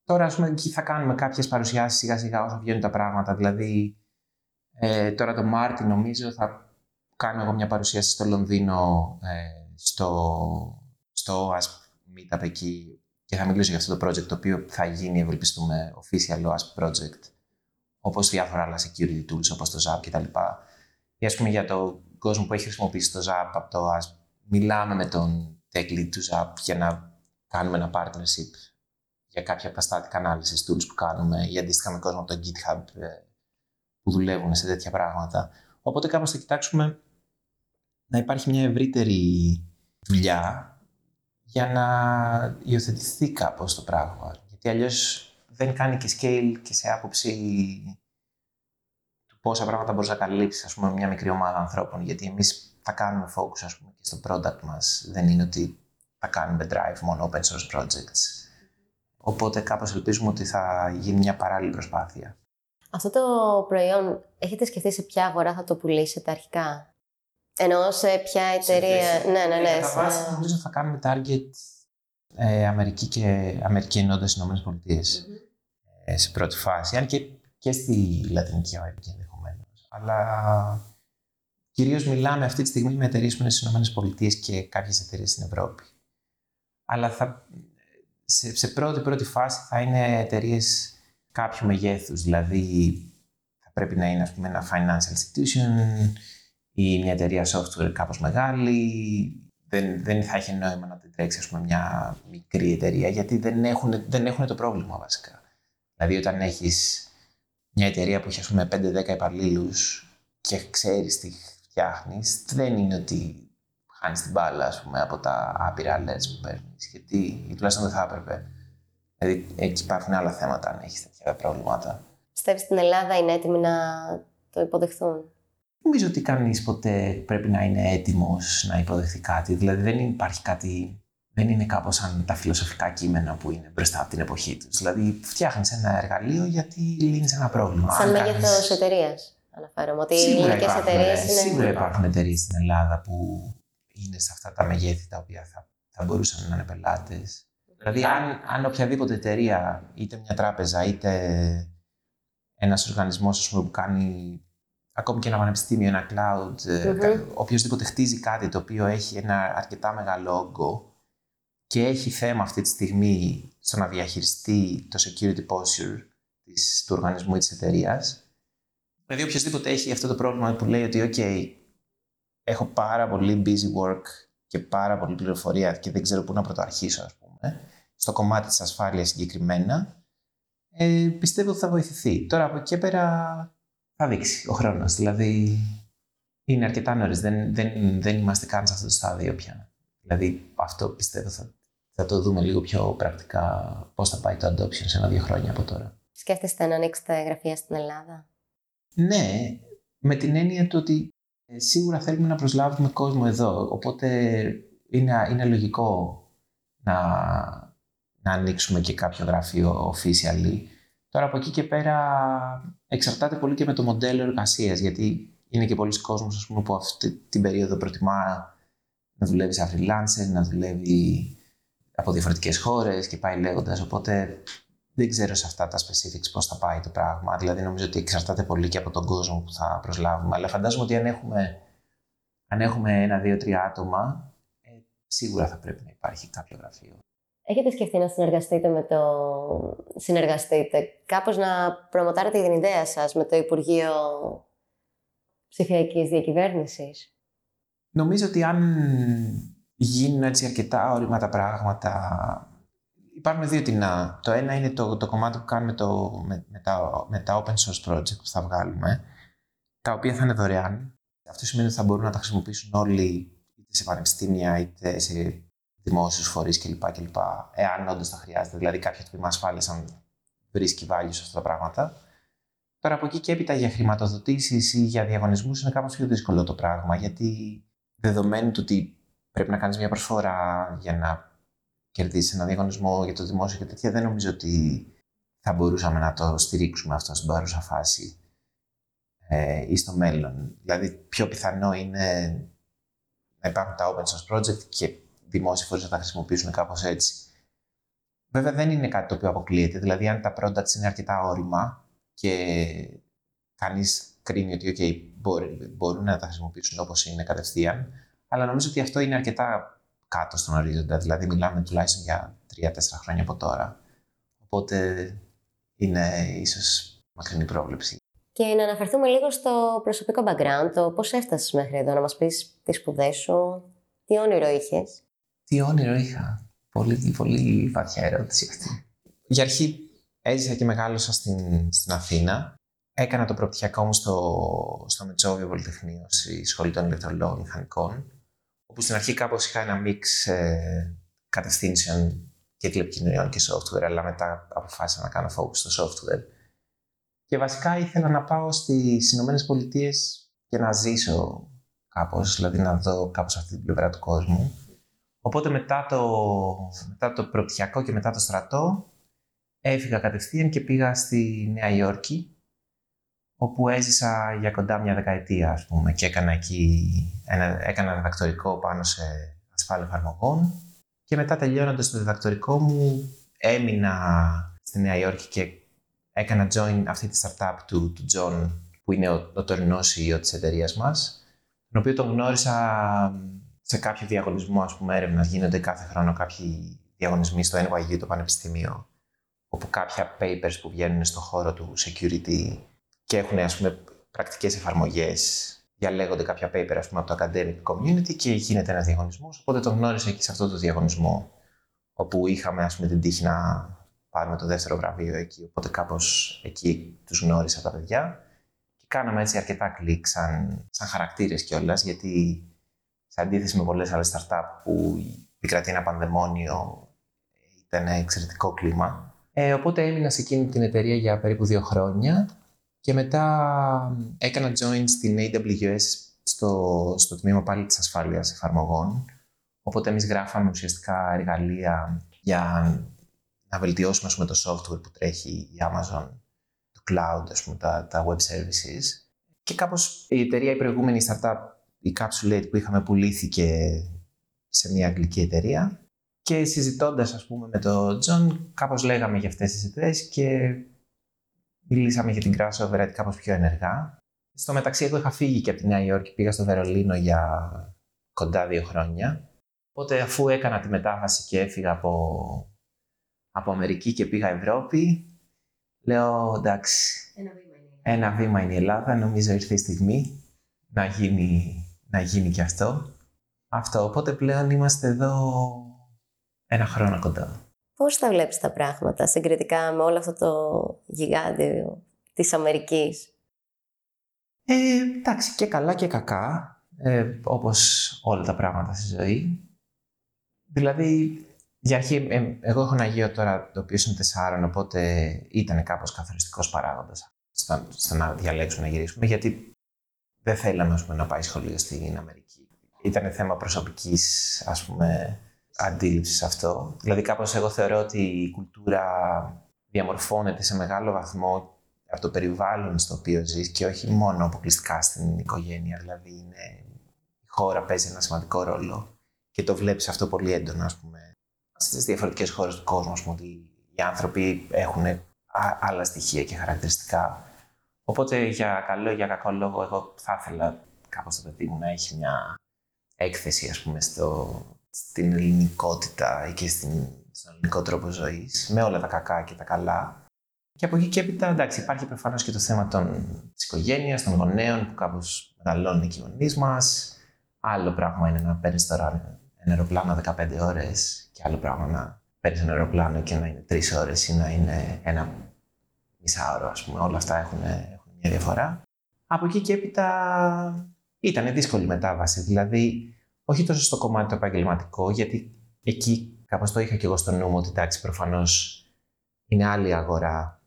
Τώρα, ας πούμε, θα κάνουμε κάποιες παρουσιάσεις σιγά-σιγά όσο βγαίνουν τα πράγματα. Δηλαδή, ε, τώρα το Μάρτι, νομίζω, θα κάνω εγώ μια παρουσίαση στο Λονδίνο, ε, στο, στο ο έι ες πι Meetup εκεί και θα μιλήσω για αυτό το project, το οποίο θα γίνει, ευελπιστούμε, official ο έι ες πι project, όπως διάφορα άλλα security tools, όπως το ZAP κτλ. Και, ας πούμε, για τον κόσμο που έχει χρησιμοποιήσει το ZAP από το ο έι ες πι, μιλάμε με τον tech lead του ZAP για να κάνουμε ένα partnership για κάποια από τα static analysis tools που κάνουμε ή αντίστοιχα με κόσμο από το GitHub που δουλεύουν σε τέτοια πράγματα. Οπότε κάπως θα κοιτάξουμε να υπάρχει μια ευρύτερη δουλειά για να υιοθετηθεί κάπως το πράγμα. Γιατί αλλιώς δεν κάνει και scale και σε άποψη του πόσα πράγματα μπορείς να καλύψεις, ας πούμε, μια μικρή ομάδα ανθρώπων. Γιατί εμείς θα κάνουμε focus, ας πούμε, και στο product μας. Δεν είναι ότι θα κάνουμε drive μόνο open source projects. Οπότε κάπως ελπίζουμε ότι θα γίνει μια παράλληλη προσπάθεια. Αυτό το προϊόν, έχετε σκεφτεί σε ποια αγορά θα το πουλήσετε αρχικά? Εννοώ σε ποια εταιρεία... Ναι, ναι, ναι. Κατά βάση νομίζω θα κάνουμε target ε, Αμερική και Αμερική ενώντας Ηνωμένες Πολιτείες ε, σε πρώτη φάση, αν και, και στη Λατινική Αμερική ενδεχομένως. Αλλά κυρίως μιλάμε αυτή τη στιγμή με εταιρείες που είναι στις Ηνωμένες Πολιτείες και κάποιες εταιρείες στην Ευρώπη. Αλλά θα... Σε, σε πρώτη πρώτη φάση θα είναι εταιρείες κάποιου μεγέθους, δηλαδή θα πρέπει να είναι, ας πούμε, ένα financial institution ή μια εταιρεία software κάπως μεγάλη. Δεν, δεν θα έχει νόημα να την τρέξει, ας πούμε, μια μικρή εταιρεία, γιατί δεν έχουν, δεν έχουν το πρόβλημα βασικά. Δηλαδή όταν έχεις μια εταιρεία που έχει, ας πούμε, πέντε δέκα υπαλλήλους και ξέρεις τι φτιάχνεις, δεν είναι ότι... χάνεις την μπάλα, ας πούμε, από τα άπειρα alerts που παίρνεις, γιατί τουλάχιστον δεν θα έπρεπε. Δηλαδή, εκεί υπάρχουν άλλα θέματα αν έχεις τέτοια προβλήματα. Πιστεύεις στην Ελλάδα είναι έτοιμοι να το υποδεχθούν? Νομίζω ότι κανείς ποτέ πρέπει να είναι έτοιμος να υποδεχθεί κάτι. Δηλαδή, δεν υπάρχει κάτι, δεν είναι κάπως σαν τα φιλοσοφικά κείμενα που είναι μπροστά από την εποχή τους. Δηλαδή, φτιάχνεις ένα εργαλείο γιατί λύνεις ένα πρόβλημα. Σαν μέγεθος εταιρείας, αναφέρομαι. Ότι οι ελληνικές εταιρείες είναι. Σίγουρα υπάρχουν εταιρείες στην Ελλάδα που είναι σε αυτά τα μεγέθη τα οποία θα, θα θα μπορούσαν να είναι πελάτες. Δηλαδή, αν, αν οποιαδήποτε εταιρεία, είτε μια τράπεζα, είτε ένας οργανισμός πούμε, που κάνει ακόμη και ένα πανεπιστήμιο, ένα cloud, mm-hmm. οποιοςδήποτε χτίζει κάτι το οποίο έχει ένα αρκετά μεγάλο όγκο και έχει θέμα αυτή τη στιγμή στο να διαχειριστεί το security posture της, του οργανισμού ή της εταιρείας. Δηλαδή, οποιοςδήποτε έχει αυτό το πρόβλημα που λέει ότι OK, έχω πάρα πολύ busy work και πάρα πολύ πληροφορία και δεν ξέρω πού να πρωτοαρχίσω, ας πούμε, στο κομμάτι της ασφάλειας συγκεκριμένα, ε, πιστεύω ότι θα βοηθηθεί. Τώρα από εκεί πέρα θα δείξει ο χρόνος. Δηλαδή είναι αρκετά νωρίς, δεν, δεν, δεν είμαστε καν σε αυτό το στάδιο πια. Δηλαδή αυτό πιστεύω θα, θα το δούμε λίγο πιο πρακτικά πώς θα πάει το adoption σε ένα-δύο χρόνια από τώρα. Σκέφτεστε να ανοίξετε γραφεία στην Ελλάδα? Ναι, με την έννοια του ότι σίγουρα θέλουμε να προσλάβουμε κόσμο εδώ, οπότε είναι, είναι λογικό να, να ανοίξουμε και κάποιο γραφείο officially. Τώρα από εκεί και πέρα εξαρτάται πολύ και με το μοντέλο εργασίας, γιατί είναι και πολλοί κόσμος ας πούμε, που αυτή την περίοδο προτιμά να δουλεύει σαν freelancer, να δουλεύει από διαφορετικές χώρες και πάει λέγοντας, οπότε δεν ξέρω σε αυτά τα specifics πώς θα πάει το πράγμα. Δηλαδή, νομίζω ότι εξαρτάται πολύ και από τον κόσμο που θα προσλάβουμε. Αλλά φαντάζομαι ότι αν έχουμε, αν έχουμε ένα, δύο, τρία άτομα, ε, σίγουρα θα πρέπει να υπάρχει κάποιο γραφείο. Έχετε σκεφτεί να συνεργαστείτε με το. Συνεργαστείτε, κάπως να προμοτάρετε την ιδέα σας με το Υπουργείο Ψηφιακής Διακυβέρνησης? Νομίζω ότι αν γίνουν έτσι αρκετά όριμα τα πράγματα. Υπάρχουν δύο τινά. Το ένα είναι το, το κομμάτι που κάνουμε το, με, με, τα, με τα open source project που θα βγάλουμε, τα οποία θα είναι δωρεάν. Αυτό σημαίνει ότι θα μπορούν να τα χρησιμοποιήσουν όλοι, είτε σε πανεπιστήμια, είτε σε δημόσιους φορείς κλπ. κλπ. Εάν όντως τα χρειάζεται. Δηλαδή, κάποιο τμήμα ασφάλειας, αν βρίσκει value σε αυτά τα πράγματα. Τώρα, από εκεί και έπειτα για χρηματοδοτήσεις ή για διαγωνισμούς είναι κάπως πιο δύσκολο το πράγμα. Γιατί δεδομένου του ότι πρέπει να κάνεις μια προσφορά για να κερδίσει ένα διαγωνισμό για το δημόσιο και τέτοια, δεν νομίζω ότι θα μπορούσαμε να το στηρίξουμε αυτό στην παρούσα φάση ε, ή στο μέλλον. Δηλαδή, πιο πιθανό είναι να υπάρχουν τα open source project και δημόσιοι φορείς να τα χρησιμοποιήσουν κάπως έτσι. Βέβαια, δεν είναι κάτι το οποίο αποκλείεται. Δηλαδή, αν τα products είναι αρκετά όριμα και κανείς κρίνει ότι okay, μπορεί, μπορούν να τα χρησιμοποιήσουν όπως είναι κατευθείαν, αλλά νομίζω ότι αυτό είναι αρκετά κάτω στον ορίζοντα, δηλαδή μιλάμε τουλάχιστον για τρία τέσσερα χρόνια από τώρα. Οπότε είναι ίσως μακρινή πρόβλεψη. Και να αναφερθούμε λίγο στο προσωπικό background, το πώς έφτασες μέχρι εδώ, να μας πεις τις σπουδές σου, τι όνειρο είχες. Τι όνειρο είχα. Πολύ, πολύ βαθιά ερώτηση αυτή. Για αρχή έζησα και μεγάλωσα στην, στην Αθήνα. Έκανα το προπτυχιακό μου στο, στο Μετσόβιο Πολυτεχνείο, στη Σχολή των Ηλεκτρολόγων Μηχανικών, όπου στην αρχή κάπως είχα ένα μίξ ε, κατευθύνσεων και τηλεπικοινωνιών και software, αλλά μετά αποφάσισα να κάνω focus στο software. Και βασικά ήθελα να πάω στις Ηνωμένες Πολιτείες και να ζήσω κάπως, δηλαδή να δω κάπως αυτή την πλευρά του κόσμου. Οπότε μετά το, μετά το προπτυχιακό και μετά το στρατό, έφυγα κατευθείαν και πήγα στη Νέα Υόρκη, όπου έζησα για κοντά μια δεκαετία, ας πούμε, και έκανα εκεί ένα, έκανα διδακτορικό πάνω σε ασφάλεια εφαρμογών. Και μετά, τελειώνοντας το διδακτορικό μου, έμεινα στη Νέα Υόρκη και έκανα join αυτή τη startup του, του John, που είναι ο, ο τωρινός σι ι ο της εταιρείας μας, τον οποίο τον γνώρισα σε κάποιο διαγωνισμό, ας πούμε, έρευνας. Γίνονται κάθε χρόνο κάποιοι διαγωνισμοί στο εν γουάι γιου, το πανεπιστήμιο, όπου κάποια papers που βγαίνουν στον χώρο του security και έχουν, ας πούμε, πρακτικές εφαρμογές. Διαλέγονται κάποια paper, ας πούμε, από το academic community και γίνεται ένας διαγωνισμός. Οπότε τον γνώρισα εκεί σε αυτό το διαγωνισμό, όπου είχαμε, ας πούμε, την τύχη να πάρουμε το δεύτερο βραβείο εκεί. Οπότε κάπως εκεί τους γνώρισα τα παιδιά. Και κάναμε έτσι αρκετά κλικ σαν, σαν χαρακτήρες κιόλας, γιατί σε αντίθεση με πολλές άλλες startup που επικρατεί ένα πανδαιμόνιο, ήταν ένα εξαιρετικό κλίμα. Ε, οπότε έμεινα σε εκείνη την εταιρεία για περίπου δύο χρόνια. Και μετά έκανα join στην έι ντάμπλιου ες στο, στο τμήμα πάλι της ασφάλειας εφαρμογών. Οπότε εμείς γράφαμε ουσιαστικά εργαλεία για να βελτιώσουμε, ας πούμε, το software που τρέχει η Amazon, το cloud, ας πούμε, τα, τα web services. Και κάπως η εταιρεία, η προηγούμενη startup, η Capsule που είχαμε, πουλήθηκε σε μια αγγλική εταιρεία. Και συζητώντας, ας πούμε, με τον Τζον, κάπως λέγαμε για αυτές τις ιδέες και μιλήσαμε για την Crash Override κάπως πιο ενεργά. Στο μεταξύ, εγώ είχα φύγει και από τη Νέα Υόρκη, πήγα στο Βερολίνο για κοντά δύο χρόνια. Οπότε, αφού έκανα τη μετάβαση και έφυγα από, από Αμερική και πήγα Ευρώπη, λέω εντάξει, ένα βήμα είναι, ένα βήμα είναι η Ελλάδα. Νομίζω ήρθε η στιγμή να γίνει, να γίνει και αυτό. Αυτό. Οπότε, πλέον είμαστε εδώ ένα χρόνο κοντά. Πώς τα βλέπεις τα πράγματα συγκριτικά με όλο αυτό το γιγάντιο της Αμερικής? Ε, εντάξει, και καλά και κακά, ε, όπως όλα τα πράγματα στη ζωή. Δηλαδή, για αρχή, ε, ε, εγώ έχω ένα γιο τώρα το οποίο είναι τεσσάρων, οπότε ήταν κάπως καθοριστικός παράγοντας στο, στο να διαλέξουμε να γυρίσουμε, γιατί δεν θέλαμε, ας πούμε, να πάει σχολείο στην Αμερική. Ήταν θέμα προσωπικής, ας πούμε, αντίληψης αυτό. Δηλαδή, κάπως εγώ θεωρώ ότι η κουλτούρα διαμορφώνεται σε μεγάλο βαθμό από το περιβάλλον στο οποίο ζεις και όχι μόνο αποκλειστικά στην οικογένεια. Δηλαδή, είναι, η χώρα παίζει ένα σημαντικό ρόλο και το βλέπεις αυτό πολύ έντονα, ας πούμε, στις διαφορετικές χώρες του κόσμου, ας πούμε, ότι οι άνθρωποι έχουν άλλα στοιχεία και χαρακτηριστικά. Οπότε, για καλό ή για κακό λόγο, εγώ θα ήθελα κάπως το παιδί μου να έχει μια έκθεση, ας πούμε, στο, στην ελληνικότητα ή και στην, στον ελληνικό τρόπο ζωής, με όλα τα κακά και τα καλά. Και από εκεί και έπειτα, εντάξει, υπάρχει προφανώς και το θέμα της οικογένειας, των γονέων που κάπως μεγαλώνει και οι γονείς μας. Άλλο πράγμα είναι να παίρνεις τώρα ένα αεροπλάνο δεκαπέντε ώρες, και άλλο πράγμα να παίρνεις ένα αεροπλάνο και να είναι τρεις ώρες ή να είναι ένα μισάωρο, ας πούμε. Όλα αυτά έχουν, έχουν μια διαφορά. Από εκεί και έπειτα ήταν δύσκολη μετάβαση. Δηλαδή, όχι τόσο στο κομμάτι το επαγγελματικό, γιατί εκεί κάπως το είχα και εγώ στο νου μου ότι εντάξει, προφανώς είναι άλλη αγορά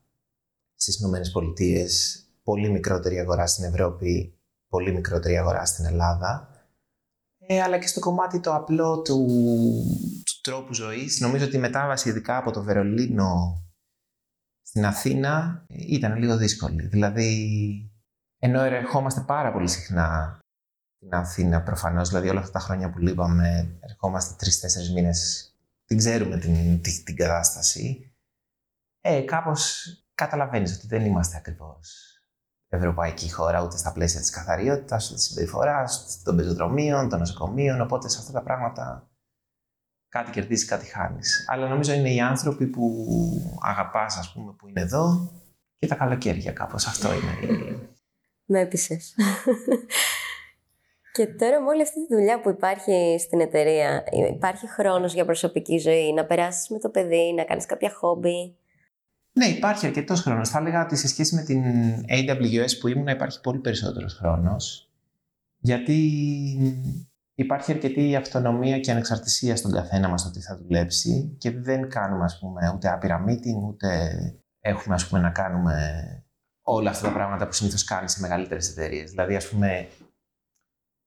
στις Ηνωμένες Πολιτείες, πολύ μικρότερη αγορά στην Ευρώπη, πολύ μικρότερη αγορά στην Ελλάδα. Ε, αλλά και στο κομμάτι το απλό του, του τρόπου ζωής. Νομίζω ότι η μετάβαση ειδικά από το Βερολίνο στην Αθήνα ήταν λίγο δύσκολη. Δηλαδή, ενώ ερχόμαστε πάρα πολύ συχνά στην Αθήνα προφανώς, δηλαδή όλα αυτά τα χρόνια που λείπαμε, ερχόμαστε τρεις-τέσσερις μήνες, την ξέρουμε την, την, την κατάσταση, ε, κάπως... Καταλαβαίνεις ότι δεν είμαστε ακριβώς ευρωπαϊκή χώρα ούτε στα πλαίσια της καθαριότητας, της συμπεριφοράς, των πεζοδρομίων, των νοσοκομείων. Οπότε σε αυτά τα πράγματα κάτι κερδίζεις, κάτι χάνεις. Αλλά νομίζω είναι οι άνθρωποι που αγαπάς, ας πούμε, που είναι εδώ και τα καλοκαίρια κάπως. Αυτό είναι. Με έπεισες. Και τώρα με όλη αυτή τη δουλειά που υπάρχει στην εταιρεία, υπάρχει χρόνος για προσωπική ζωή, να περάσεις με το παιδί, να κάνεις κάποια χόμπι? Ναι, υπάρχει αρκετός χρόνος. Θα έλεγα ότι σε σχέση με την έι ντάμπλιου ες που ήμουν υπάρχει πολύ περισσότερος χρόνος, γιατί υπάρχει αρκετή αυτονομία και ανεξαρτησία στον καθένα μας ότι θα δουλέψει και δεν κάνουμε, ας πούμε, ούτε άπειρα meeting, ούτε έχουμε, ας πούμε, να κάνουμε όλα αυτά τα πράγματα που συνήθως κάνεις σε μεγαλύτερες εταιρείες. Δηλαδή, ας πούμε,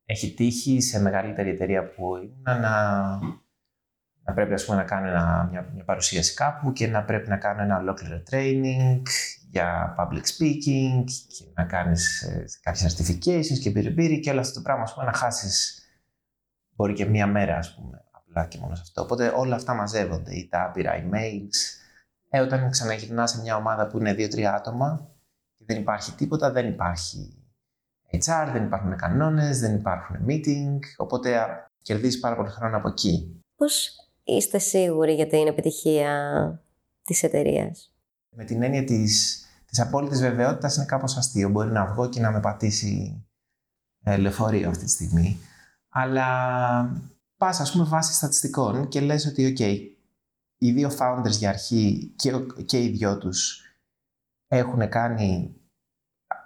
έχει τύχει σε μεγαλύτερη εταιρεία που ήμουν να... να πρέπει, ας πούμε, να κάνω ένα, μια, μια παρουσίαση κάπου και να πρέπει να κάνω ένα ολόκληρο training για public speaking και να κάνεις ε, κάποιες certifications και πυρυπύρι και όλο αυτό το πράγμα, ας πούμε, να χάσεις μπορεί και μία μέρα, ας πούμε, απλά και μόνο σε αυτό. Οπότε όλα αυτά μαζεύονται, ή τα άπειρα emails. Ε, όταν ξαναγυρνάς σε μια ομάδα που είναι δύο-τρία άτομα και δεν υπάρχει τίποτα, δεν υπάρχει έιτς αρ, δεν υπάρχουν κανόνες, δεν υπάρχουν meeting, οπότε κερδίζεις πάρα πολύ χρόνο από εκεί. Πώς είστε σίγουροι για την επιτυχία της εταιρείας? Με την έννοια της, της απόλυτης βεβαιότητας είναι κάπως αστείο. Μπορεί να βγω και να με πατήσει ε, λεωφορείο αυτή τη στιγμή. Αλλά πας, ας πούμε, βάσει στατιστικών και λες ότι okay, οι δύο founders για αρχή και, και οι δυο τους έχουν κάνει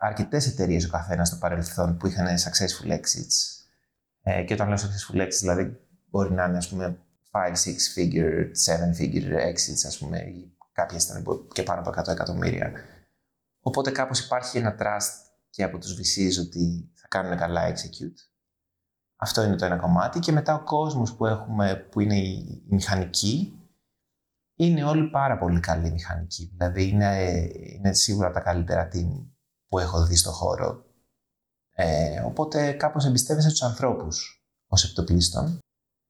αρκετές εταιρείες ο καθένας στο παρελθόν που είχαν successful exits. Ε, και όταν λέω successful exits, δηλαδή μπορεί να είναι, ας πούμε, five, six figure, seven figure exits, ας πούμε, ή κάποιες ήταν και πάνω από εκατό εκατομμύρια. Οπότε κάπως υπάρχει ένα trust και από τους βι σις ότι θα κάνουν καλά execute. Αυτό είναι το ένα κομμάτι. Και μετά ο κόσμος που έχουμε, που είναι οι μηχανικοί, είναι όλοι πάρα πολύ καλοί μηχανικοί. Δηλαδή είναι, είναι σίγουρα τα καλύτερα team που έχω δει στον χώρο. Ε, οπότε κάπως εμπιστεύεσαι τους ανθρώπους ως επιτοπλίστων.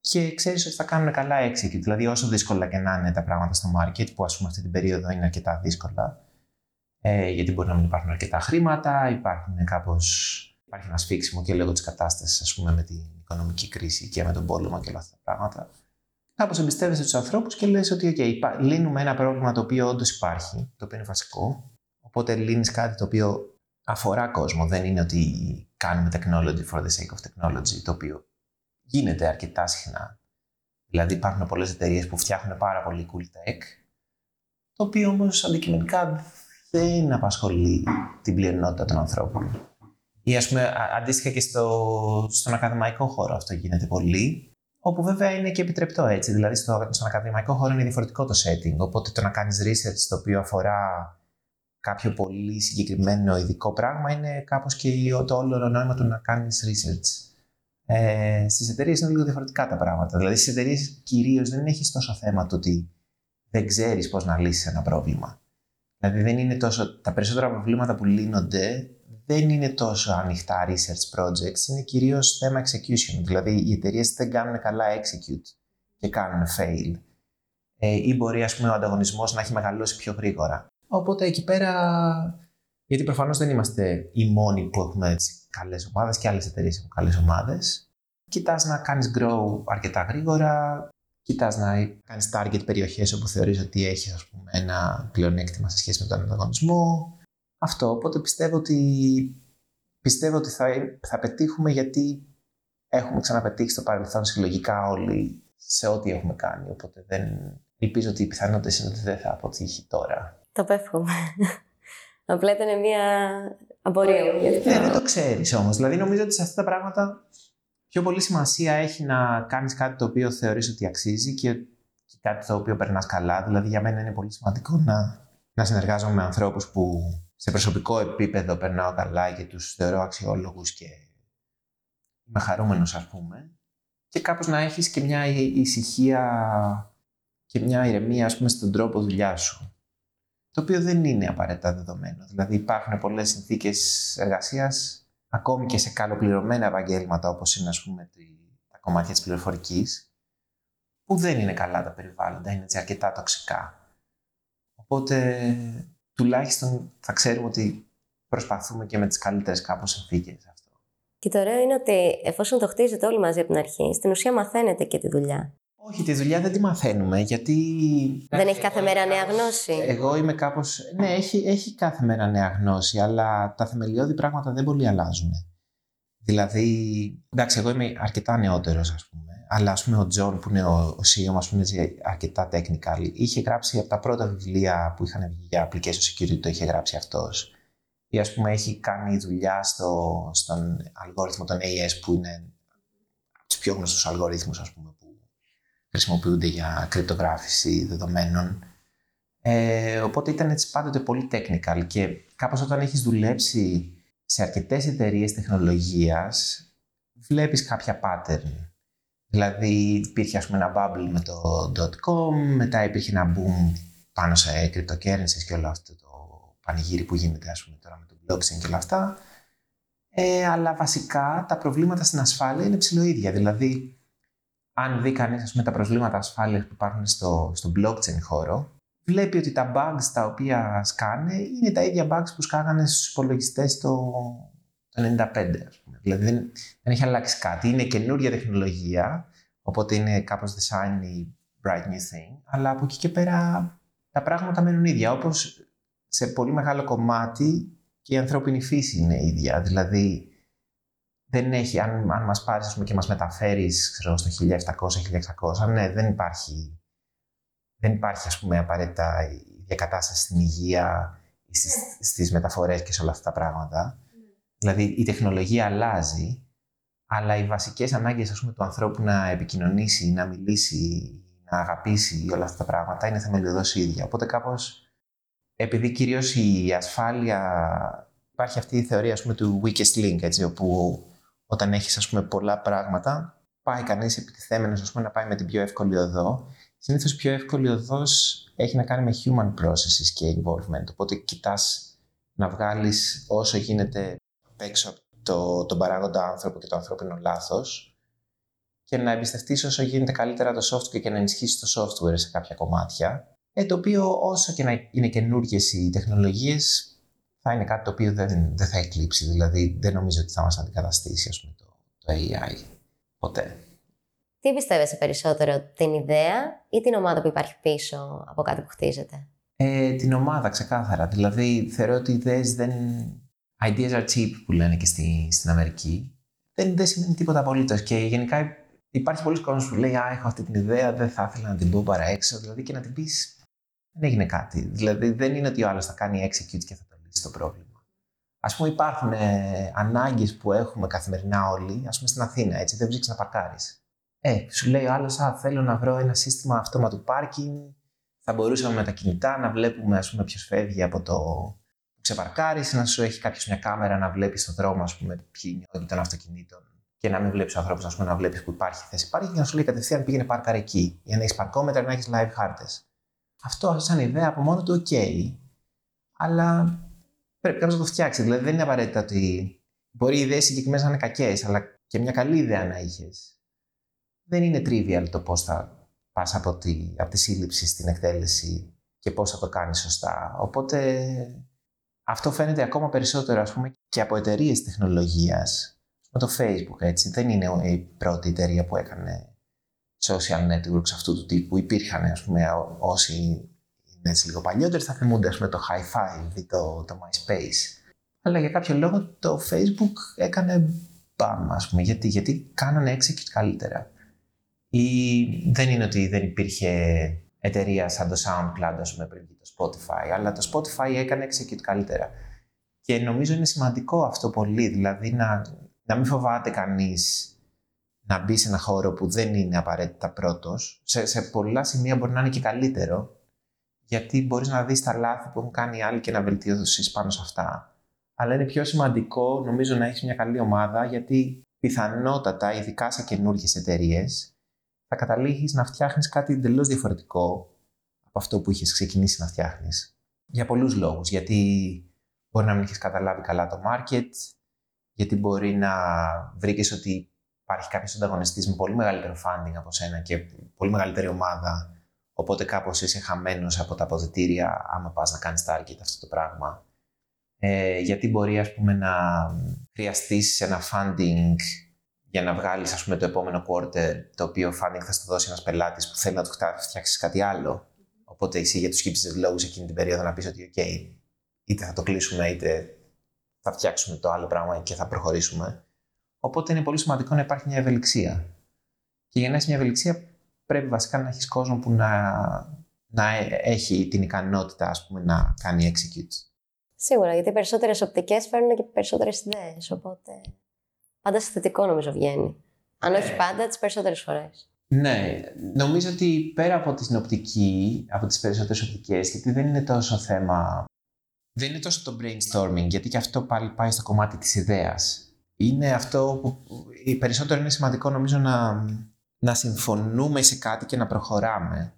και ξέρεις ότι θα κάνουν καλά execute. Δηλαδή, όσο δύσκολα και να είναι τα πράγματα στο market, που ας πούμε αυτή την περίοδο είναι αρκετά δύσκολα, ε, γιατί μπορεί να μην υπάρχουν αρκετά χρήματα, υπάρχουν κάπως, υπάρχει ένα σφίξιμο και λόγω της κατάστασης, ας πούμε, με την οικονομική κρίση και με τον πόλεμο και όλα αυτά τα πράγματα. Κάπως εμπιστεύεσαι τους ανθρώπους και λες ότι, OK, λύνουμε ένα πρόβλημα το οποίο όντως υπάρχει, το οποίο είναι βασικό. Οπότε λύνεις κάτι το οποίο αφορά κόσμο. Δεν είναι ότι κάνουμε technology for the sake of technology, το οποίο γίνεται αρκετά συχνά. Δηλαδή, υπάρχουν πολλές εταιρείες που φτιάχνουν πάρα πολύ cool tech, το οποίο όμως αντικειμενικά δεν απασχολεί την πλειονότητα των ανθρώπων. Ή ας πούμε, αντίστοιχα και στο, στον ακαδημαϊκό χώρο αυτό γίνεται πολύ, όπου βέβαια είναι και επιτρεπτό έτσι. Δηλαδή, στο, στον ακαδημαϊκό χώρο είναι διαφορετικό το setting. Οπότε, το να κάνεις research το οποίο αφορά κάποιο πολύ συγκεκριμένο ειδικό πράγμα είναι κάπως και το όλο νόημα του να κάνεις research. Ε, στις εταιρείες είναι λίγο διαφορετικά τα πράγματα. Δηλαδή, στις εταιρείες κυρίως δεν έχεις τόσο θέμα το ότι δεν ξέρεις πώς να λύσεις ένα πρόβλημα. Δηλαδή, δεν είναι τόσο, τα περισσότερα προβλήματα που λύνονται δεν είναι τόσο ανοιχτά research projects, είναι κυρίως θέμα execution. Δηλαδή, οι εταιρείες δεν κάνουν καλά execute και κάνουν fail. Ε, ή μπορεί, ας πούμε, ο ανταγωνισμός να έχει μεγαλώσει πιο γρήγορα. Οπότε εκεί πέρα, γιατί προφανώς δεν είμαστε οι μόνοι που έχουμε καλές ομάδες και άλλες εταιρείες έχουν καλές ομάδες. Κοιτάς να κάνεις grow αρκετά γρήγορα, κοιτάς να κάνεις target περιοχές όπου θεωρείς ότι έχεις, ας πούμε, ένα πλεονέκτημα σε σχέση με τον ανταγωνισμό. Αυτό, οπότε πιστεύω ότι, πιστεύω ότι θα, θα πετύχουμε, γιατί έχουμε ξαναπετύχει στο παρελθόν συλλογικά όλοι σε ό,τι έχουμε κάνει. Οπότε δεν, ελπίζω ότι οι πιθανότητες είναι ότι δεν θα αποτύχει τώρα. Το πέφτουμε. Απλά ήταν μια απορία. Ναι, δεν το ξέρεις όμως. Δηλαδή, νομίζω ότι σε αυτά τα πράγματα πιο πολύ σημασία έχει να κάνεις κάτι το οποίο θεωρείς ότι αξίζει και κάτι το οποίο περνάς καλά. Δηλαδή, για μένα είναι πολύ σημαντικό να, να συνεργάζομαι με ανθρώπους που σε προσωπικό επίπεδο περνάω καλά και τους θεωρώ αξιόλογους και είμαι χαρούμενος, ας πούμε. Και κάπως να έχεις και μια ησυχία και μια ηρεμία, ας πούμε, στον τρόπο δουλειάς σου. Το οποίο δεν είναι απαραίτητα δεδομένο. Δηλαδή, υπάρχουν πολλές συνθήκες εργασίας, ακόμη και σε καλοπληρωμένα επαγγέλματα, όπως είναι, ας πούμε, τα κομμάτια της πληροφορικής, που δεν είναι καλά τα περιβάλλοντα, είναι έτσι, αρκετά τοξικά. Οπότε, τουλάχιστον θα ξέρουμε ότι προσπαθούμε και με τις καλύτερες κάπως συνθήκες αυτό. Και το ωραίο είναι ότι εφόσον το χτίζετε όλοι μαζί από την αρχή, στην ουσία μαθαίνετε και τη δουλειά. Όχι, τη δουλειά δεν τη μαθαίνουμε, γιατί... Δεν έχει κάθε μέρα νέα γνώση. Εγώ είμαι κάπως... Ναι, έχει, έχει κάθε μέρα νέα γνώση, αλλά τα θεμελιώδη πράγματα δεν πολύ αλλάζουν. Δηλαδή, εντάξει, εγώ είμαι αρκετά νεότερος, ας πούμε, αλλά ας πούμε ο Τζον, που είναι ο, ο σι ι ο, ας πούμε, αρκετά technical, είχε γράψει από τα πρώτα βιβλία που είχαν βγει για application security, το είχε γράψει αυτός. Ή ας πούμε έχει κάνει δουλειά στο, στον αλγόριθμο των έι ες, που είναι από τους πιο γνωστούς αλγορίθμους, ας πούμε, χρησιμοποιούνται για κρυπτογράφηση δεδομένων. Ε, οπότε ήταν έτσι πάντοτε πολύ technical και κάπως όταν έχεις δουλέψει σε αρκετές εταιρείες τεχνολογίας, βλέπεις κάποια pattern. Δηλαδή υπήρχε, ας πούμε, ένα bubble με το dot-com, μετά υπήρχε ένα boom πάνω σε cryptocurrencies και όλο αυτό το πανηγύρι που γίνεται, ας πούμε, τώρα με το blockchain και όλα αυτά. Ε, αλλά βασικά τα προβλήματα στην ασφάλεια είναι ψηλοίδια. Δηλαδή, αν δει κανείς, ας πούμε, τα προβλήματα ασφάλειας που υπάρχουν στο, στο blockchain χώρο, βλέπει ότι τα bugs τα οποία σκάνε είναι τα ίδια bugs που σκάγανε στους υπολογιστές το, το ενενήντα πέντε, ας πούμε. Δηλαδή δεν, δεν έχει αλλάξει κάτι. Είναι καινούργια τεχνολογία, οπότε είναι κάπως the shiny bright new thing, αλλά από εκεί και πέρα τα πράγματα μένουν ίδια. Όπως σε πολύ μεγάλο κομμάτι και η ανθρώπινη φύση είναι ίδια. Δηλαδή, δεν έχει, αν, αν μας πάρεις, ας πούμε, και μας μεταφέρεις, ξέρω, στο χίλια επτακόσια χίλια εξακόσια, ναι, δεν υπάρχει, δεν υπάρχει, ας πούμε, απαραίτητα η διακατάσταση στην υγεία, στις, στις μεταφορές και σε όλα αυτά τα πράγματα. Mm. Δηλαδή, η τεχνολογία αλλάζει, αλλά οι βασικές ανάγκες, ας πούμε, του ανθρώπου να επικοινωνήσει, να μιλήσει, να αγαπήσει, όλα αυτά τα πράγματα είναι θεμελιωδώς ίδια. Οπότε κάπως, επειδή κυρίως η ασφάλεια, υπάρχει αυτή η θεωρία, ας πούμε, του weakest link, έτσι, όπου όταν έχεις, ας πούμε, πολλά πράγματα, πάει κανείς επιτιθέμενος, ας πούμε, να πάει με την πιο εύκολη οδό. Συνήθως η πιο εύκολη οδός έχει να κάνει με human processes και involvement. Οπότε κοιτάς να βγάλεις όσο γίνεται απ' έξω από το, τον παράγοντα άνθρωπο και το ανθρώπινο λάθος και να εμπιστευτείς όσο γίνεται καλύτερα το software και να ενισχύσεις το software σε κάποια κομμάτια. Ε, το οποίο όσο και να είναι καινούργιες οι τεχνολογίες, θα είναι κάτι το οποίο δεν, δεν θα εκλείψει. Δηλαδή, δεν νομίζω ότι θα μας αντικαταστήσει, ας πούμε, το, το έι άι ποτέ. Τι πιστεύεσαι περισσότερο, την ιδέα ή την ομάδα που υπάρχει πίσω από κάτι που χτίζεται? Ε, την ομάδα, ξεκάθαρα. Δηλαδή, θεωρώ ότι ιδέες δεν... Ideas are cheap, που λένε και στη, στην Αμερική. Δεν, δεν σημαίνει τίποτα απολύτως. Και γενικά υπάρχει πολλοί κόσμος που λέει «Α, έχω αυτή την ιδέα, δεν θα ήθελα να την πω παρά έξω». Δηλαδή, και να την πεις, δεν έγινε κάτι. Δηλαδή, δεν είναι ότι ο άλλος θα κάνει execute και θα το λύσει το πρόβλημα. Ας πούμε, υπάρχουν ε, ανάγκες που έχουμε καθημερινά όλοι, ας πούμε στην Αθήνα, έτσι, δεν βρίσκεις να παρκάρεις. Ε, σου λέει ο άλλος, «Α, θέλω να βρω ένα σύστημα αυτόματου πάρκινγκ». Θα μπορούσαμε με τα κινητά να βλέπουμε, ας πούμε, ποιος φεύγει από το ξεπαρκάρεις, να σου έχει κάποιος μια κάμερα να βλέπεις στον δρόμο, ας πούμε, ποιοι είναι οδηγοί των αυτοκινήτων και να μην βλέπεις ανθρώπους, ας πούμε, να βλέπεις που υπάρχει θέση πάρκινγκ και να σου λέει κατευθείαν πήγαινε πάρκαρ εκεί. Για να έχεις παρκόμετρα, να έχεις live χάρτες. Αυτό, σαν ιδέα, από μόνο του, OK. Αλλά πρέπει κάποιος να το φτιάξει. Δηλαδή, δεν είναι απαραίτητα ότι μπορεί οι ιδέες συγκεκριμένες να είναι κακές, αλλά και μια καλή ιδέα να είχες. Δεν είναι trivial το πώς θα πας από τη, από τη σύλληψη στην εκτέλεση και πώς θα το κάνεις σωστά. Οπότε αυτό φαίνεται ακόμα περισσότερο, ας πούμε, και από εταιρείες τεχνολογίας. Με το Facebook, έτσι, δεν είναι η πρώτη εταιρεία που έκανε social networks αυτού του τύπου. Υπήρχαν, ας πούμε, όσοι είναι έτσι λίγο παλιότεροι, θα θυμούνται, ας πούμε, το Hi-Fi ή το, το MySpace. Αλλά για κάποιο λόγο το Facebook έκανε μπαμ, ας πούμε, γιατί, γιατί κάνανε execute καλύτερα. Ή δεν είναι ότι δεν υπήρχε εταιρεία σαν το SoundCloud, ας πούμε, πριν το Spotify, αλλά το Spotify έκανε execute καλύτερα. Και νομίζω είναι σημαντικό αυτό πολύ, δηλαδή να, να μην φοβάται κανείς να μπει σε ένα χώρο που δεν είναι απαραίτητα πρώτος. Σε, σε πολλά σημεία μπορεί να είναι και καλύτερο, γιατί μπορείς να δεις τα λάθη που έχουν κάνει οι άλλοι και να βελτιώσεις πάνω σε αυτά. Αλλά είναι πιο σημαντικό, νομίζω, να έχεις μια καλή ομάδα, γιατί πιθανότατα, ειδικά σε καινούργιες εταιρείες, θα καταλήγεις να φτιάχνεις κάτι εντελώς διαφορετικό από αυτό που είχες ξεκινήσει να φτιάχνεις. Για πολλούς λόγους. Γιατί μπορεί να μην έχεις καταλάβει καλά το market, γιατί μπορεί να βρήκες ότι υπάρχει κάποιος ανταγωνιστής με πολύ μεγαλύτερο funding από σένα και πολύ μεγαλύτερη ομάδα. Οπότε κάπως είσαι χαμένος από τα αποδυτήρια, άμα πας να κάνεις target αυτό το πράγμα. Ε, γιατί μπορεί, ας πούμε, να χρειαστείς ένα funding για να βγάλεις, ας πούμε, το επόμενο quarter, το οποίο funding θα σου το δώσει ένας πελάτης που θέλει να του φτιάξεις κάτι άλλο. Οπότε εσύ για τους χύψεις λόγους εκείνη την περίοδο να πεις ότι OK, είτε θα το κλείσουμε είτε θα φτιάξουμε το άλλο πράγμα και θα προχωρήσουμε. Οπότε είναι πολύ σημαντικό να υπάρχει μια ευελιξία. Και για να έχεις μια ευελιξία πρέπει βασικά να έχεις κόσμο που να, να έχει την ικανότητα, ας πούμε, να κάνει execute. Σίγουρα, γιατί περισσότερες οπτικές φέρνουν και περισσότερες ιδέες, οπότε πάντα σε θετικό, νομίζω, βγαίνει. Αν όχι πάντα, τις περισσότερες φορές. Ναι, νομίζω ότι πέρα από την οπτική, από τις περισσότερες οπτικές, γιατί δεν είναι τόσο θέμα, δεν είναι τόσο το brainstorming, γιατί και αυτό πάλι πάει στο κομμάτι της ιδέας. Είναι αυτό που περισσότερο είναι σημαντικό, νομίζω, να, να συμφωνούμε σε κάτι και να προχωράμε.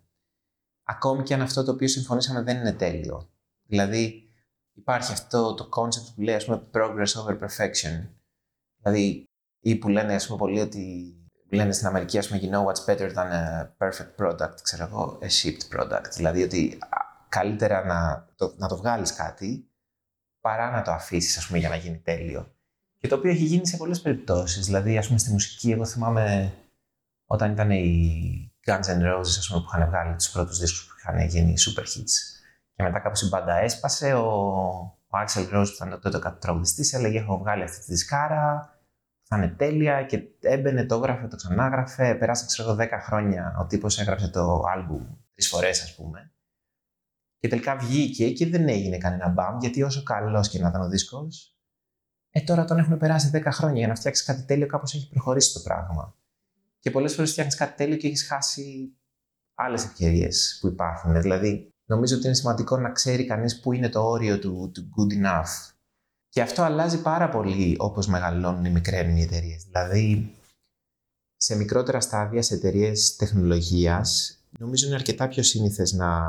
Ακόμη και αν αυτό το οποίο συμφωνήσαμε δεν είναι τέλειο. Δηλαδή, υπάρχει αυτό το concept που λέει, ας πούμε, progress over perfection. Δηλαδή, ή που λένε, ας πούμε, πολλοί ότι λένε στην Αμερική, ας πούμε, you know what's better than a perfect product, ξέρω εγώ, a shipped product. Δηλαδή, ότι καλύτερα να το, να το βγάλεις κάτι παρά να το αφήσεις, ας πούμε, για να γίνει τέλειο. Και το οποίο έχει γίνει σε πολλές περιπτώσεις. Δηλαδή, ας πούμε, στη μουσική, εγώ θυμάμαι όταν ήταν οι Guns N' Roses, ας πούμε, που είχαν βγάλει τους πρώτους δίσκους που είχαν γίνει super hits. Και μετά κάπως η μπάντα έσπασε, ο, ο Axl Rose που ήταν τότε ο κατραγουδιστής έλεγε έχω βγάλει αυτή τη δισκάρα, θα είναι τέλεια και έμπαινε, το έγραφε, το ξανάγραφε, περάσαν, ξέρω εγώ, δέκα χρόνια ο τύπος έγραψε το άλμπουμ τρεις φορές, ας πούμε. Και τελικά βγήκε και δεν έγινε κανένα μπαμ, γιατί όσο καλός και να ήταν ο δίσκος, ε, τώρα τον έχουν περάσει δέκα χρόνια για να φτιάξεις κάτι τέλειο, κάπως έχει προχωρήσει το πράγμα. Και πολλές φορές φτιάχνεις κάτι τέλειο και έχεις χάσει άλλες ευκαιρίες που υπάρχουν. Δηλαδή, νομίζω ότι είναι σημαντικό να ξέρει κανείς πού είναι το όριο του, του good enough. Και αυτό αλλάζει πάρα πολύ όπως μεγαλώνουν ή μικραίνουν οι εταιρείες. Δηλαδή, σε μικρότερα στάδια, σε εταιρείες τεχνολογίας, νομίζω είναι αρκετά πιο σύνηθες να,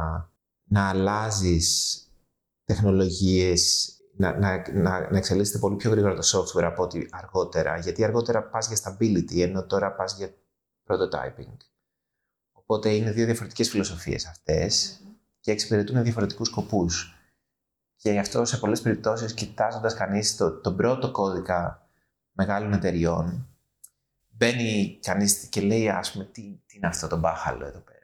να αλλάζεις τεχνολογίες, να, να, να, να εξελίσσεται πολύ πιο γρήγορα το software από ότι αργότερα. Γιατί αργότερα πας για stability, ενώ τώρα πας για prototyping. Οπότε είναι δύο διαφορετικές φιλοσοφίες αυτές και εξυπηρετούν διαφορετικούς σκοπούς. Και γι' αυτό σε πολλές περιπτώσεις, κοιτάζοντας κανείς το, τον πρώτο κώδικα μεγάλων εταιριών, μπαίνει κανείς και λέει, ας πούμε, τι, τι είναι αυτό το μπάχαλο εδώ πέρα.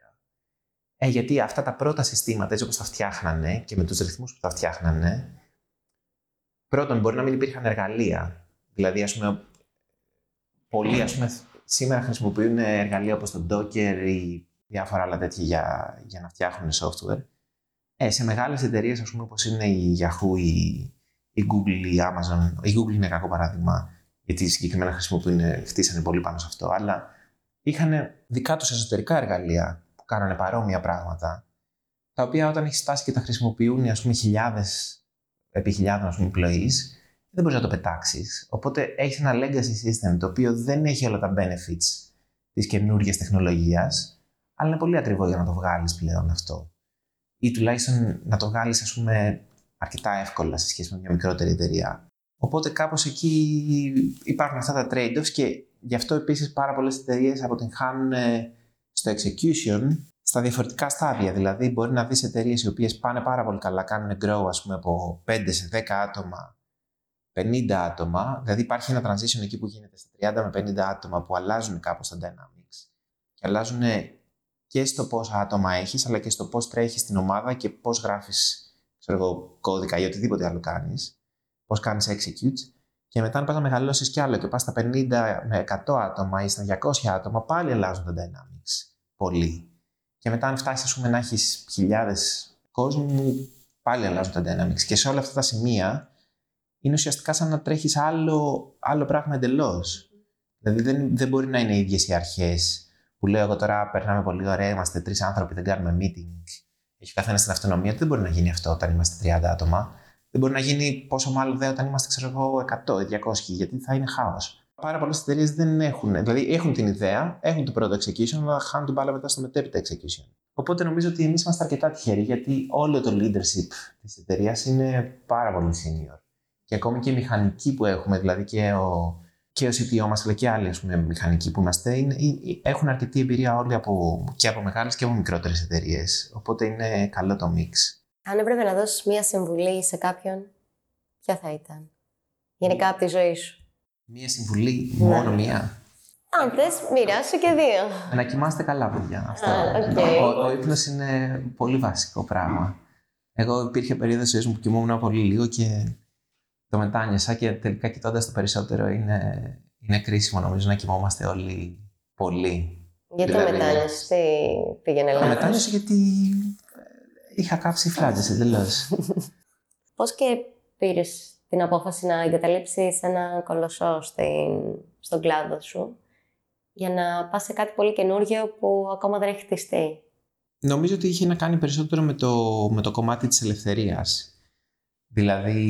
Ε, γιατί αυτά τα πρώτα συστήματα, έτσι όπως τα φτιάχνανε και με τους ρυθμούς που τα φτιάχνανε, πρώτον, μπορεί να μην υπήρχαν εργαλεία. Δηλαδή, ας πούμε, πολλοί ας πούμε, σήμερα χρησιμοποιούν εργαλεία όπως το Docker ή διάφορα άλλα τέτοια για, για να φτιάχνουν software. Ε, σε μεγάλες εταιρείες, ας πούμε, όπως είναι η Yahoo, η, η Google, η Amazon, η Google είναι κακό παράδειγμα, γιατί συγκεκριμένα χρησιμοποιούν, χτίσανε πολύ πάνω σε αυτό, αλλά είχαν δικά τους εσωτερικά εργαλεία που κάνανε παρόμοια πράγματα, τα οποία όταν έχει φτάσει και τα χρησιμοποιούν, ας πούμε, χιλιάδες επί χιλιάδων, ας πούμε, employees, δεν μπορείς να το πετάξεις. Οπότε έχεις ένα legacy system το οποίο δεν έχει όλα τα benefits της καινούργιας τεχνολογίας, αλλά είναι πολύ ακριβό για να το βγάλεις πλέον αυτό. Ή τουλάχιστον να το βγάλεις, ας πούμε, αρκετά εύκολα σε σχέση με μια μικρότερη εταιρεία. Οπότε κάπως εκεί υπάρχουν αυτά τα trade-offs και γι' αυτό επίσης πάρα πολλές εταιρείες αποτυγχάνουν στο execution στα διαφορετικά στάδια. Δηλαδή, μπορεί να δεις εταιρείες οι οποίες πάνε πάρα πολύ καλά, κάνουν grow, ας πούμε, από πέντε σε δέκα άτομα, πενήντα άτομα. Δηλαδή, υπάρχει ένα transition εκεί που γίνεται στα τριάντα με πενήντα άτομα που αλλάζουν κάπως τα dynamics και αλλάζουν και στο πόσα άτομα έχεις, αλλά και στο πώς τρέχεις την ομάδα και πώς γράφεις, ξέρω εγώ, κώδικα ή οτιδήποτε άλλο κάνεις. Πώς κάνεις execute, και μετά αν πας να μεγαλώσεις κι άλλο και πας στα πενήντα με εκατό άτομα ή στα διακόσια άτομα, πάλι αλλάζουν τα dynamics πολύ. Και μετά αν φτάσεις, ας πούμε, να έχεις χιλιάδες κόσμου, πάλι αλλάζουν τα dynamics. Και σε όλα αυτά τα σημεία είναι ουσιαστικά σαν να τρέχεις άλλο, άλλο πράγμα εντελώς. Δηλαδή δεν, δεν μπορεί να είναι οι ίδιες οι αρχές που λέω εγώ τώρα, περνάμε πολύ ωραία, είμαστε τρεις άνθρωποι, δεν κάνουμε meeting, έχει ο καθένας την αυτονομία. Δεν μπορεί να γίνει αυτό όταν είμαστε τριάντα άτομα. Δεν μπορεί να γίνει πόσο μάλλον δε όταν είμαστε, ξέρω εγώ, εκατό, διακόσια, γιατί θα είναι χάος. Πάρα πολλές εταιρείες δεν έχουν, δηλαδή έχουν την ιδέα, έχουν το πρώτο execution, αλλά χάνουν την μπάλα μετά στο μετέπειτα execution. Οπότε νομίζω ότι εμείς είμαστε αρκετά τυχεροί, γιατί όλο το leadership της εταιρείας είναι πάρα πολύ senior. Και ακόμη και οι μηχανικοί που έχουμε, δηλαδή και ο, και ο σι τι ο μας, αλλά και άλλοι, ας πούμε, μηχανικοί που είμαστε, είναι, έχουν αρκετή εμπειρία όλοι από, και από μεγάλες και από μικρότερες εταιρείες. Οπότε είναι καλό το mix. Αν έπρεπε να δώσεις μία συμβουλή σε κάποιον, ποια θα ήταν, γενικά από τη ζωή σου? Μία συμβουλή, ναι. Μόνο μία. Αν θες, μοιράσου και δύο. Να κοιμάστε καλά, παιδιά. Αυτό. Α, okay. Ο, ο ύπνος είναι πολύ βασικό πράγμα. Εγώ υπήρχε περίοδος ζωής μου που κοιμόμουν πολύ λίγο και το μετάνιωσα, και τελικά κοιτώντας το περισσότερο είναι, είναι κρίσιμο, νομίζω, να κοιμόμαστε όλοι πολύ. Γιατί δηλαδή, το μετάνιωσες, τι πήγαινε λάθος? Το μετάνιωσα γιατί είχα κάψει φλάντζες εντελώς. Πώς και πήρες την απόφαση να εγκαταλείψεις ένα κολοσσό στην, στον κλάδο σου για να πας σε κάτι πολύ καινούργιο που ακόμα δεν έχει χτιστεί? Νομίζω ότι είχε να κάνει περισσότερο με το, με το κομμάτι της ελευθερίας. Δηλαδή,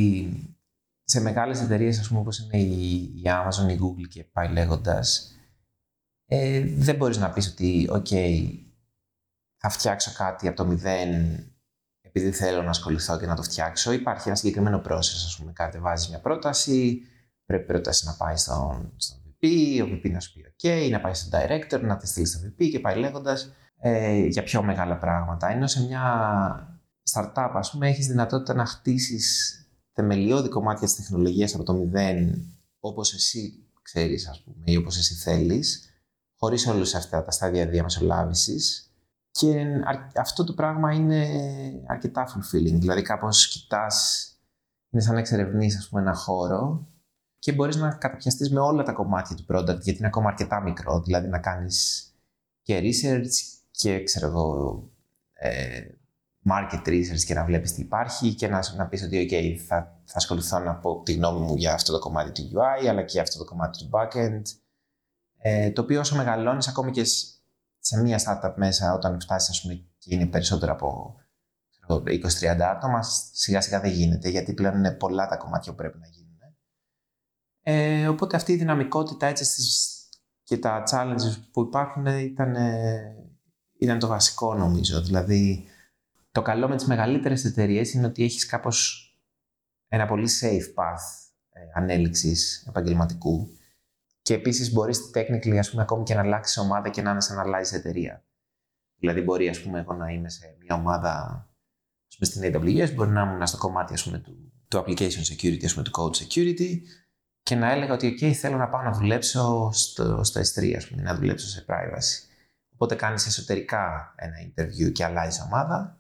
σε μεγάλες εταιρείες, ας πούμε, όπως είναι η, η Amazon, η Google και πάει λέγοντας, ε, δεν μπορείς να πεις ότι, οκ, okay, θα φτιάξω κάτι από το μηδέν επειδή θέλω να ασχοληθώ και να το φτιάξω. Υπάρχει ένα συγκεκριμένο process, ας πούμε, κατεβάζεις μια πρόταση, πρέπει η πρόταση να πάει στον, στον βι πι, ο βι πι να σου πει OK, να πάει στον director, να τη στείλει στον βι πι και πάει λέγοντας, ε, για πιο μεγάλα πράγματα. Ενώ σε μια startup, ας πούμε, έχεις δυνατότητα να χτίσεις θεμελιώδη κομμάτια της τεχνολογίας από το μηδέν, όπως εσύ ξέρεις, ας πούμε, ή όπως εσύ θέλεις, χωρίς όλους αυτά τα στάδια διαμεσολάβησης. Και αυτό το πράγμα είναι αρκετά fulfilling, δηλαδή κάπως κοιτάς, είναι σαν να εξερευνείς, ας πούμε, ένα χώρο και μπορείς να καταπιαστείς με όλα τα κομμάτια του product, γιατί είναι ακόμα αρκετά μικρό, δηλαδή να κάνεις και research και, ξέρω εγώ, ε, market research και να βλέπεις τι υπάρχει και να, να πεις ότι ok, θα, θα ασχοληθώ να πω τη γνώμη μου για αυτό το κομμάτι του γιου άι, αλλά και αυτό το κομμάτι του backend, ε, το οποίο όσο μεγαλώνεις ακόμη και σε μία startup μέσα, όταν φτάσεις, ας πούμε, και είναι περισσότερο από είκοσι τριάντα άτομα, σιγά σιγά δεν γίνεται, γιατί πλέον είναι πολλά τα κομμάτια που πρέπει να γίνουν. Ε, οπότε αυτή η δυναμικότητα έτσι στις, και τα challenges που υπάρχουν ήταν, ήταν το βασικό, νομίζω. Δηλαδή, το καλό με τις μεγαλύτερες εταιρείες είναι ότι έχεις κάπως ένα πολύ safe path ε, ανέλυξης επαγγελματικού. Και επίσης μπορείς technically, ας πούμε, ακόμη και να αλλάξεις ομάδα και να είναι σαν να αλλάζεις εταιρεία. Δηλαδή, μπορεί, ας πούμε, εγώ να είμαι σε μια ομάδα, ας πούμε, στην έι ντάμπλιου ες, μπορεί να ήμουν στο κομμάτι, ας πούμε, του, του application security, ας πούμε, του code security, και να έλεγα ότι, OK, θέλω να πάω να δουλέψω στο, στο ες τρία, ας πούμε, να δουλέψω σε privacy. Οπότε κάνεις εσωτερικά ένα interview και αλλάζεις ομάδα,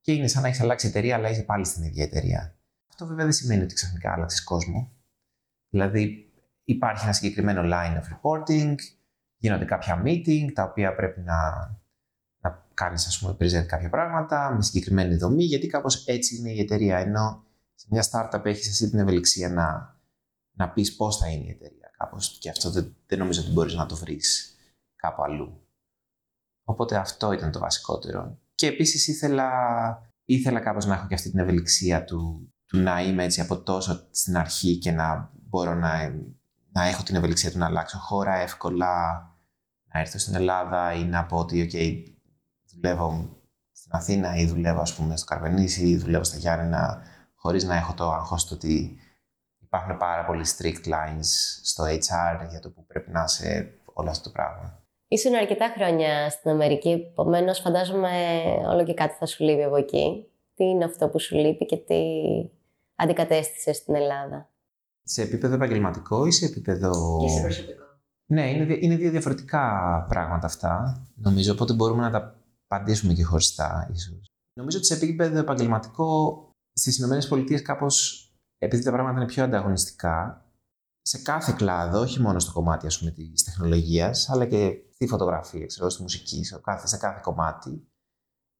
και είναι σαν να έχεις αλλάξει εταιρεία, αλλά είσαι πάλι στην ίδια εταιρεία. Αυτό βέβαια δεν σημαίνει ότι ξαφνικά άλλαξες κόσμο. Δηλαδή, υπάρχει ένα συγκεκριμένο line of reporting, γίνονται κάποια meeting, τα οποία πρέπει να, να κάνεις, ας πούμε, present κάποια πράγματα με συγκεκριμένη δομή, γιατί κάπως έτσι είναι η εταιρεία. Ενώ σε μια startup έχεις εσύ την ευελιξία να, να πεις πώς θα είναι η εταιρεία κάπως, και αυτό δεν, δεν νομίζω ότι μπορείς να το βρεις κάπου αλλού. Οπότε αυτό ήταν το βασικότερο. Και επίσης ήθελα, ήθελα κάπως να έχω και αυτή την ευελιξία του, του να είμαι έτσι από τόσο στην αρχή και να μπορώ να, να έχω την ευελιξία του να αλλάξω χώρα εύκολα, να έρθω στην Ελλάδα ή να πω ότι okay, δουλεύω στην Αθήνα ή δουλεύω, ας πούμε, στο Καρπενήσι ή δουλεύω στα Γιάννενα, χωρίς να έχω το άγχος το ότι υπάρχουν πάρα πολλοί strict lines στο έιτς αρ για το που πρέπει να είσαι, όλο αυτό το πράγμα. Ήσουν αρκετά χρόνια στην Αμερική, επομένως φαντάζομαι όλο και κάτι θα σου λείπει από εκεί. Τι είναι αυτό που σου λείπει και τι αντικατέστησε στην Ελλάδα? Σε επίπεδο επαγγελματικό ή σε επίπεδο... Και σε προσωπικό. Ναι, είναι, είναι δύο διαφορετικά πράγματα αυτά, νομίζω, οπότε μπορούμε να τα απαντήσουμε και χωριστά ίσως. Νομίζω ότι σε επίπεδο επαγγελματικό στις ΗΠΑ κάπως, επειδή τα πράγματα είναι πιο ανταγωνιστικά, σε κάθε κλάδο, όχι μόνο στο κομμάτι, ας πούμε, της τεχνολογίας, αλλά και στη φωτογραφία, ξέρω, στη μουσική, σε κάθε, σε κάθε κομμάτι.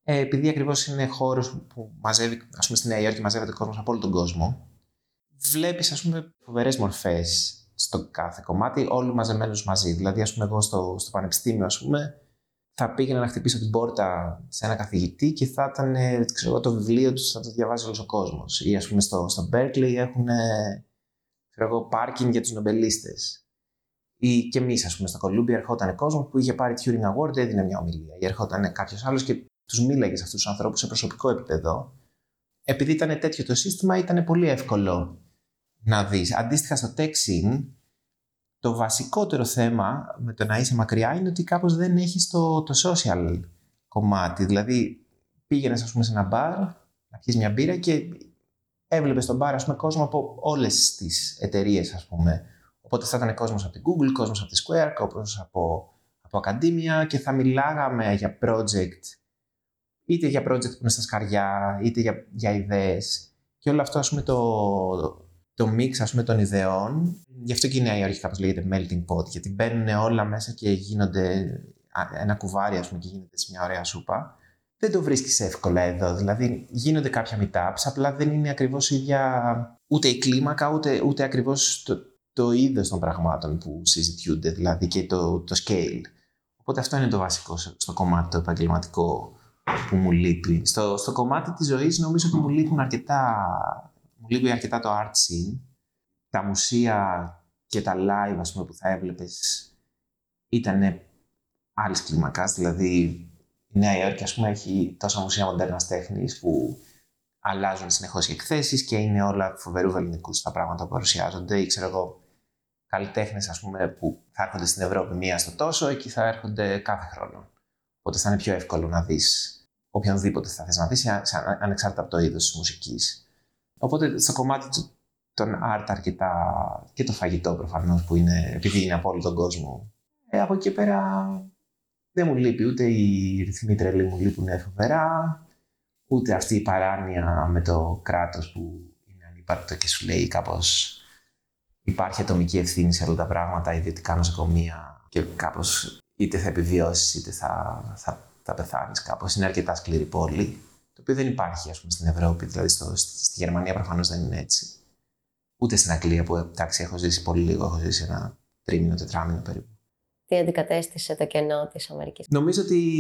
Ε, επειδή ακριβώς είναι χώρος που μαζεύει, ας πούμε, στη Νέα Υόρκη μαζεύεται ο κόσμος από όλο τον κόσμο, βλέπεις, ας πούμε, φοβερές μορφές στο κάθε κομμάτι, όλοι μαζεμένους μαζί. Δηλαδή, ας πούμε, εγώ στο, στο πανεπιστήμιο, ας πούμε, θα πήγαινα να χτυπήσω την πόρτα σε ένα καθηγητή και θα ήταν, ξέρω, το βιβλίο του θα το διαβάζει όλος ο κόσμος. Ή, ας πούμε, στο, στο Berkeley έχουν, ξέρω εγώ, πάρκινγκ για τους νομπελίστες. Ή και εμείς, ας πούμε, στο Κολούμπια ερχόταν κόσμος που είχε πάρει Turing Award, έδινε μια ομιλία. Ή ερχόταν κάποιος άλλος και τους μίλαγε σε αυτούς τους ανθρώπους σε προσωπικό επίπεδο. Επειδή ήταν τέτοιο το σύστημα, ήταν πολύ εύκολο να δεις. Αντίστοιχα στο TechScene, το βασικότερο θέμα με το να είσαι μακριά είναι ότι κάπως δεν έχεις το, το social κομμάτι. Δηλαδή, πήγαινες, ας πούμε, σε ένα μπαρ, να πιεις μια μπύρα και έβλεπες στο μπαρ, ας πούμε, κόσμο από όλες τις εταιρείες, ας πούμε. Οπότε θα ήταν κόσμος από την Google, κόσμος από τη Square, κόσμος από, από Academia, και θα μιλάγαμε για project, είτε για project που είναι στα σκαριά, είτε για, για ιδέες. Και όλο αυτό, ας πούμε, το... το μίξ, ας πούμε, των ιδεών. Γι' αυτό και η Νέα Υόρκη κάπως λέγεται melting pot, γιατί μπαίνουν όλα μέσα και γίνονται ένα κουβάρι, ας πούμε, και γίνεται σε μια ωραία σούπα. Δεν το βρίσκεις εύκολα εδώ. Δηλαδή, γίνονται κάποια meetups, απλά δεν είναι ακριβώς η ίδια ούτε η κλίμακα, ούτε, ούτε ακριβώς το, το είδος των πραγμάτων που συζητιούνται, δηλαδή, και το, το scale. Οπότε αυτό είναι το βασικό στο κομμάτι το επαγγελματικό που μου λείπει. Στο, στο κομμάτι της ζωής, νομίζω ότι μου λείπουν αρκετά. Μου λείπει αρκετά το art scene, τα μουσεία και τα live, ας πούμε, που θα έβλεπες ήταν άλλης κλίμακας. Δηλαδή, η Νέα Υόρκη, ας πούμε, έχει τόσα μουσεία μοντέρνας τέχνης που αλλάζουν συνεχώς οι εκθέσεις και είναι όλα φοβερού βελληνικούς τα πράγματα που παρουσιάζονται. Ή, ξέρω εγώ, καλλιτέχνες, ας πούμε, που θα έρχονται στην Ευρώπη μία στο τόσο, εκεί θα έρχονται κάθε χρόνο. Οπότε θα είναι πιο εύκολο να δεις οποιονδήποτε θα θες να δεις, ανεξάρτητα από το είδος της μουσικής. Οπότε στο κομμάτι των art αρκετά, και το φαγητό προφανώς που είναι, επειδή είναι από όλο τον κόσμο. Ε, από εκεί πέρα δεν μου λείπει, ούτε οι ρυθμοί τρελοί μου λείπουν φοβερά, ούτε αυτή η παράνοια με το κράτος που είναι ανύπαρκτο και σου λέει κάπως υπάρχει ατομική ευθύνη σε όλα τα πράγματα, ιδιωτικά νοσοκομεία, και κάπως είτε θα επιβιώσεις είτε θα, θα, θα πεθάνεις κάπως. Είναι αρκετά σκληρή πόλη, το οποίο δεν υπάρχει, ας πούμε, στην Ευρώπη, δηλαδή στο, στη Γερμανία προφανώς δεν είναι έτσι. Ούτε στην Αγγλία, που, εντάξει, έχω ζήσει πολύ λίγο, έχω ζήσει ένα τρίμηνο, τετράμηνο περίπου. Τι αντικατέστησε το κενό της Αμερικής? Νομίζω ότι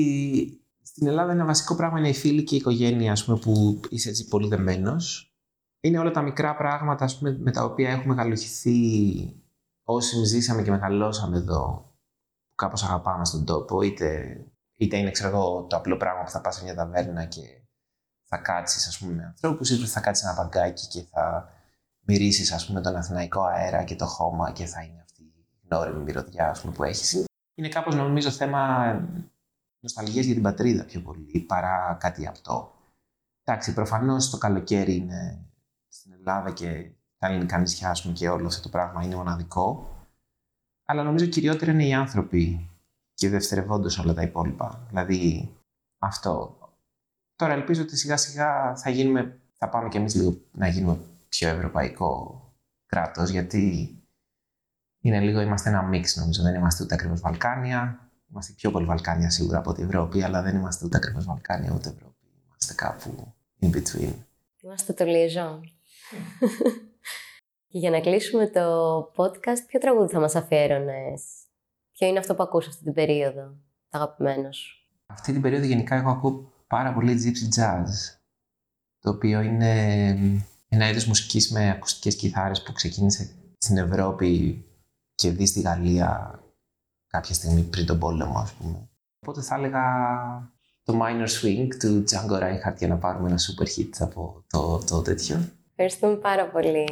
στην Ελλάδα ένα βασικό πράγμα είναι οι φίλοι και η οικογένεια, ας πούμε, που είσαι έτσι πολύ δεμένος. Είναι όλα τα μικρά πράγματα, ας πούμε, με τα οποία έχουμε μεγαλοχυθεί όσοι ζήσαμε και μεγαλώσαμε εδώ, που κάπως αγαπάμε στον τόπο, είτε, είτε είναι, ξέρω εγώ, το απλό πράγμα που θα πας σε μια ταβέρνα και θα κάτσεις, ας πούμε, με ανθρώπους, ή θα κάτσεις ένα παγκάκι και θα μυρίσεις, ας πούμε, τον αθηναϊκό αέρα και το χώμα και θα είναι αυτή όριμη μυρωδιά που έχει. Είναι κάπως, νομίζω, θέμα νοσταλγίας για την πατρίδα πιο πολύ παρά κάτι απτό. Εντάξει, προφανώς το καλοκαίρι είναι στην Ελλάδα και τα ελληνικά νησιά, ας πούμε, και όλο αυτό το πράγμα είναι μοναδικό. Αλλά νομίζω κυριότερα είναι οι άνθρωποι και δευτερευόντως όλα τα υπόλοιπα. Δηλαδή αυτό. Τώρα ελπίζω ότι σιγά σιγά θα, γίνουμε, θα πάμε κι εμείς λίγο να γίνουμε πιο ευρωπαϊκό κράτος, γιατί είναι λίγο, είμαστε ένα μίξ, νομίζω. Δεν είμαστε ούτε ακριβώς Βαλκάνια. Είμαστε πιο πολύ Βαλκάνια σίγουρα από την Ευρώπη, αλλά δεν είμαστε ούτε ακριβώς Βαλκάνια ούτε Ευρώπη. Είμαστε κάπου in between. Είμαστε το liaison. Και για να κλείσουμε το podcast, ποιο τραγούδι θα μας αφιέρωνες? Ποιο είναι αυτό που ακούς αυτή την περίοδο, τα αγαπημένο σου? Αυτή την περίοδο γενικά εγώ ακούω πάρα πολύ gypsy jazz, το οποίο είναι ένα είδος μουσικής με ακουστικές κιθάρες που ξεκίνησε στην Ευρώπη και δει στη Γαλλία κάποια στιγμή πριν τον πόλεμο, ας πούμε. Οπότε θα έλεγα το minor swing του Django Reinhardt για να πάρουμε ένα super hit από το, το τέτοιο. Ευχαριστούμε πάρα πολύ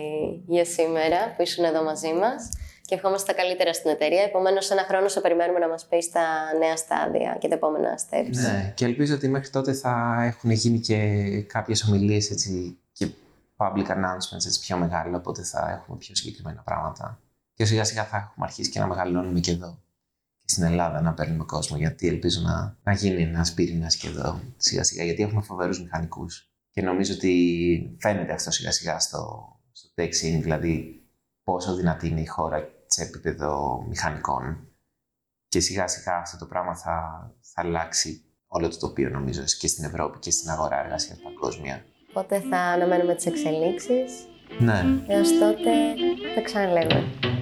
για σήμερα που ήσουν εδώ μαζί μας και ευχόμαστε τα καλύτερα στην εταιρεία. Επομένως, σε ένα χρόνο σε περιμένουμε να μας πεις τα νέα στάδια και τα επόμενα steps. Ναι, και ελπίζω ότι μέχρι τότε θα έχουν γίνει και κάποιες ομιλίες, έτσι, και public announcements, έτσι, πιο μεγάλα, οπότε θα έχουμε πιο συγκεκριμένα πράγματα. Και σιγά σιγά θα έχουμε αρχίσει και να μεγαλώνουμε και εδώ και στην Ελλάδα να παίρνουμε κόσμο, γιατί ελπίζω να, να γίνει ένας πύρινας και εδώ σιγά σιγά, γιατί έχουμε φοβερούς μηχανικούς. Και νομίζω ότι φαίνεται αυτό σιγά σιγά στο, στο tech scene, δηλαδή πόσο δυνατή είναι η χώρα σε επίπεδο μηχανικών. Και σιγά σιγά αυτό το πράγμα θα, θα αλλάξει όλο το τοπίο, νομίζω, και στην Ευρώπη και στην αγορά εργασίας παγκόσμια. Οπότε θα αναμένουμε τις εξελίξεις. Ναι. Έως τότε θα ξαναλέγουμε.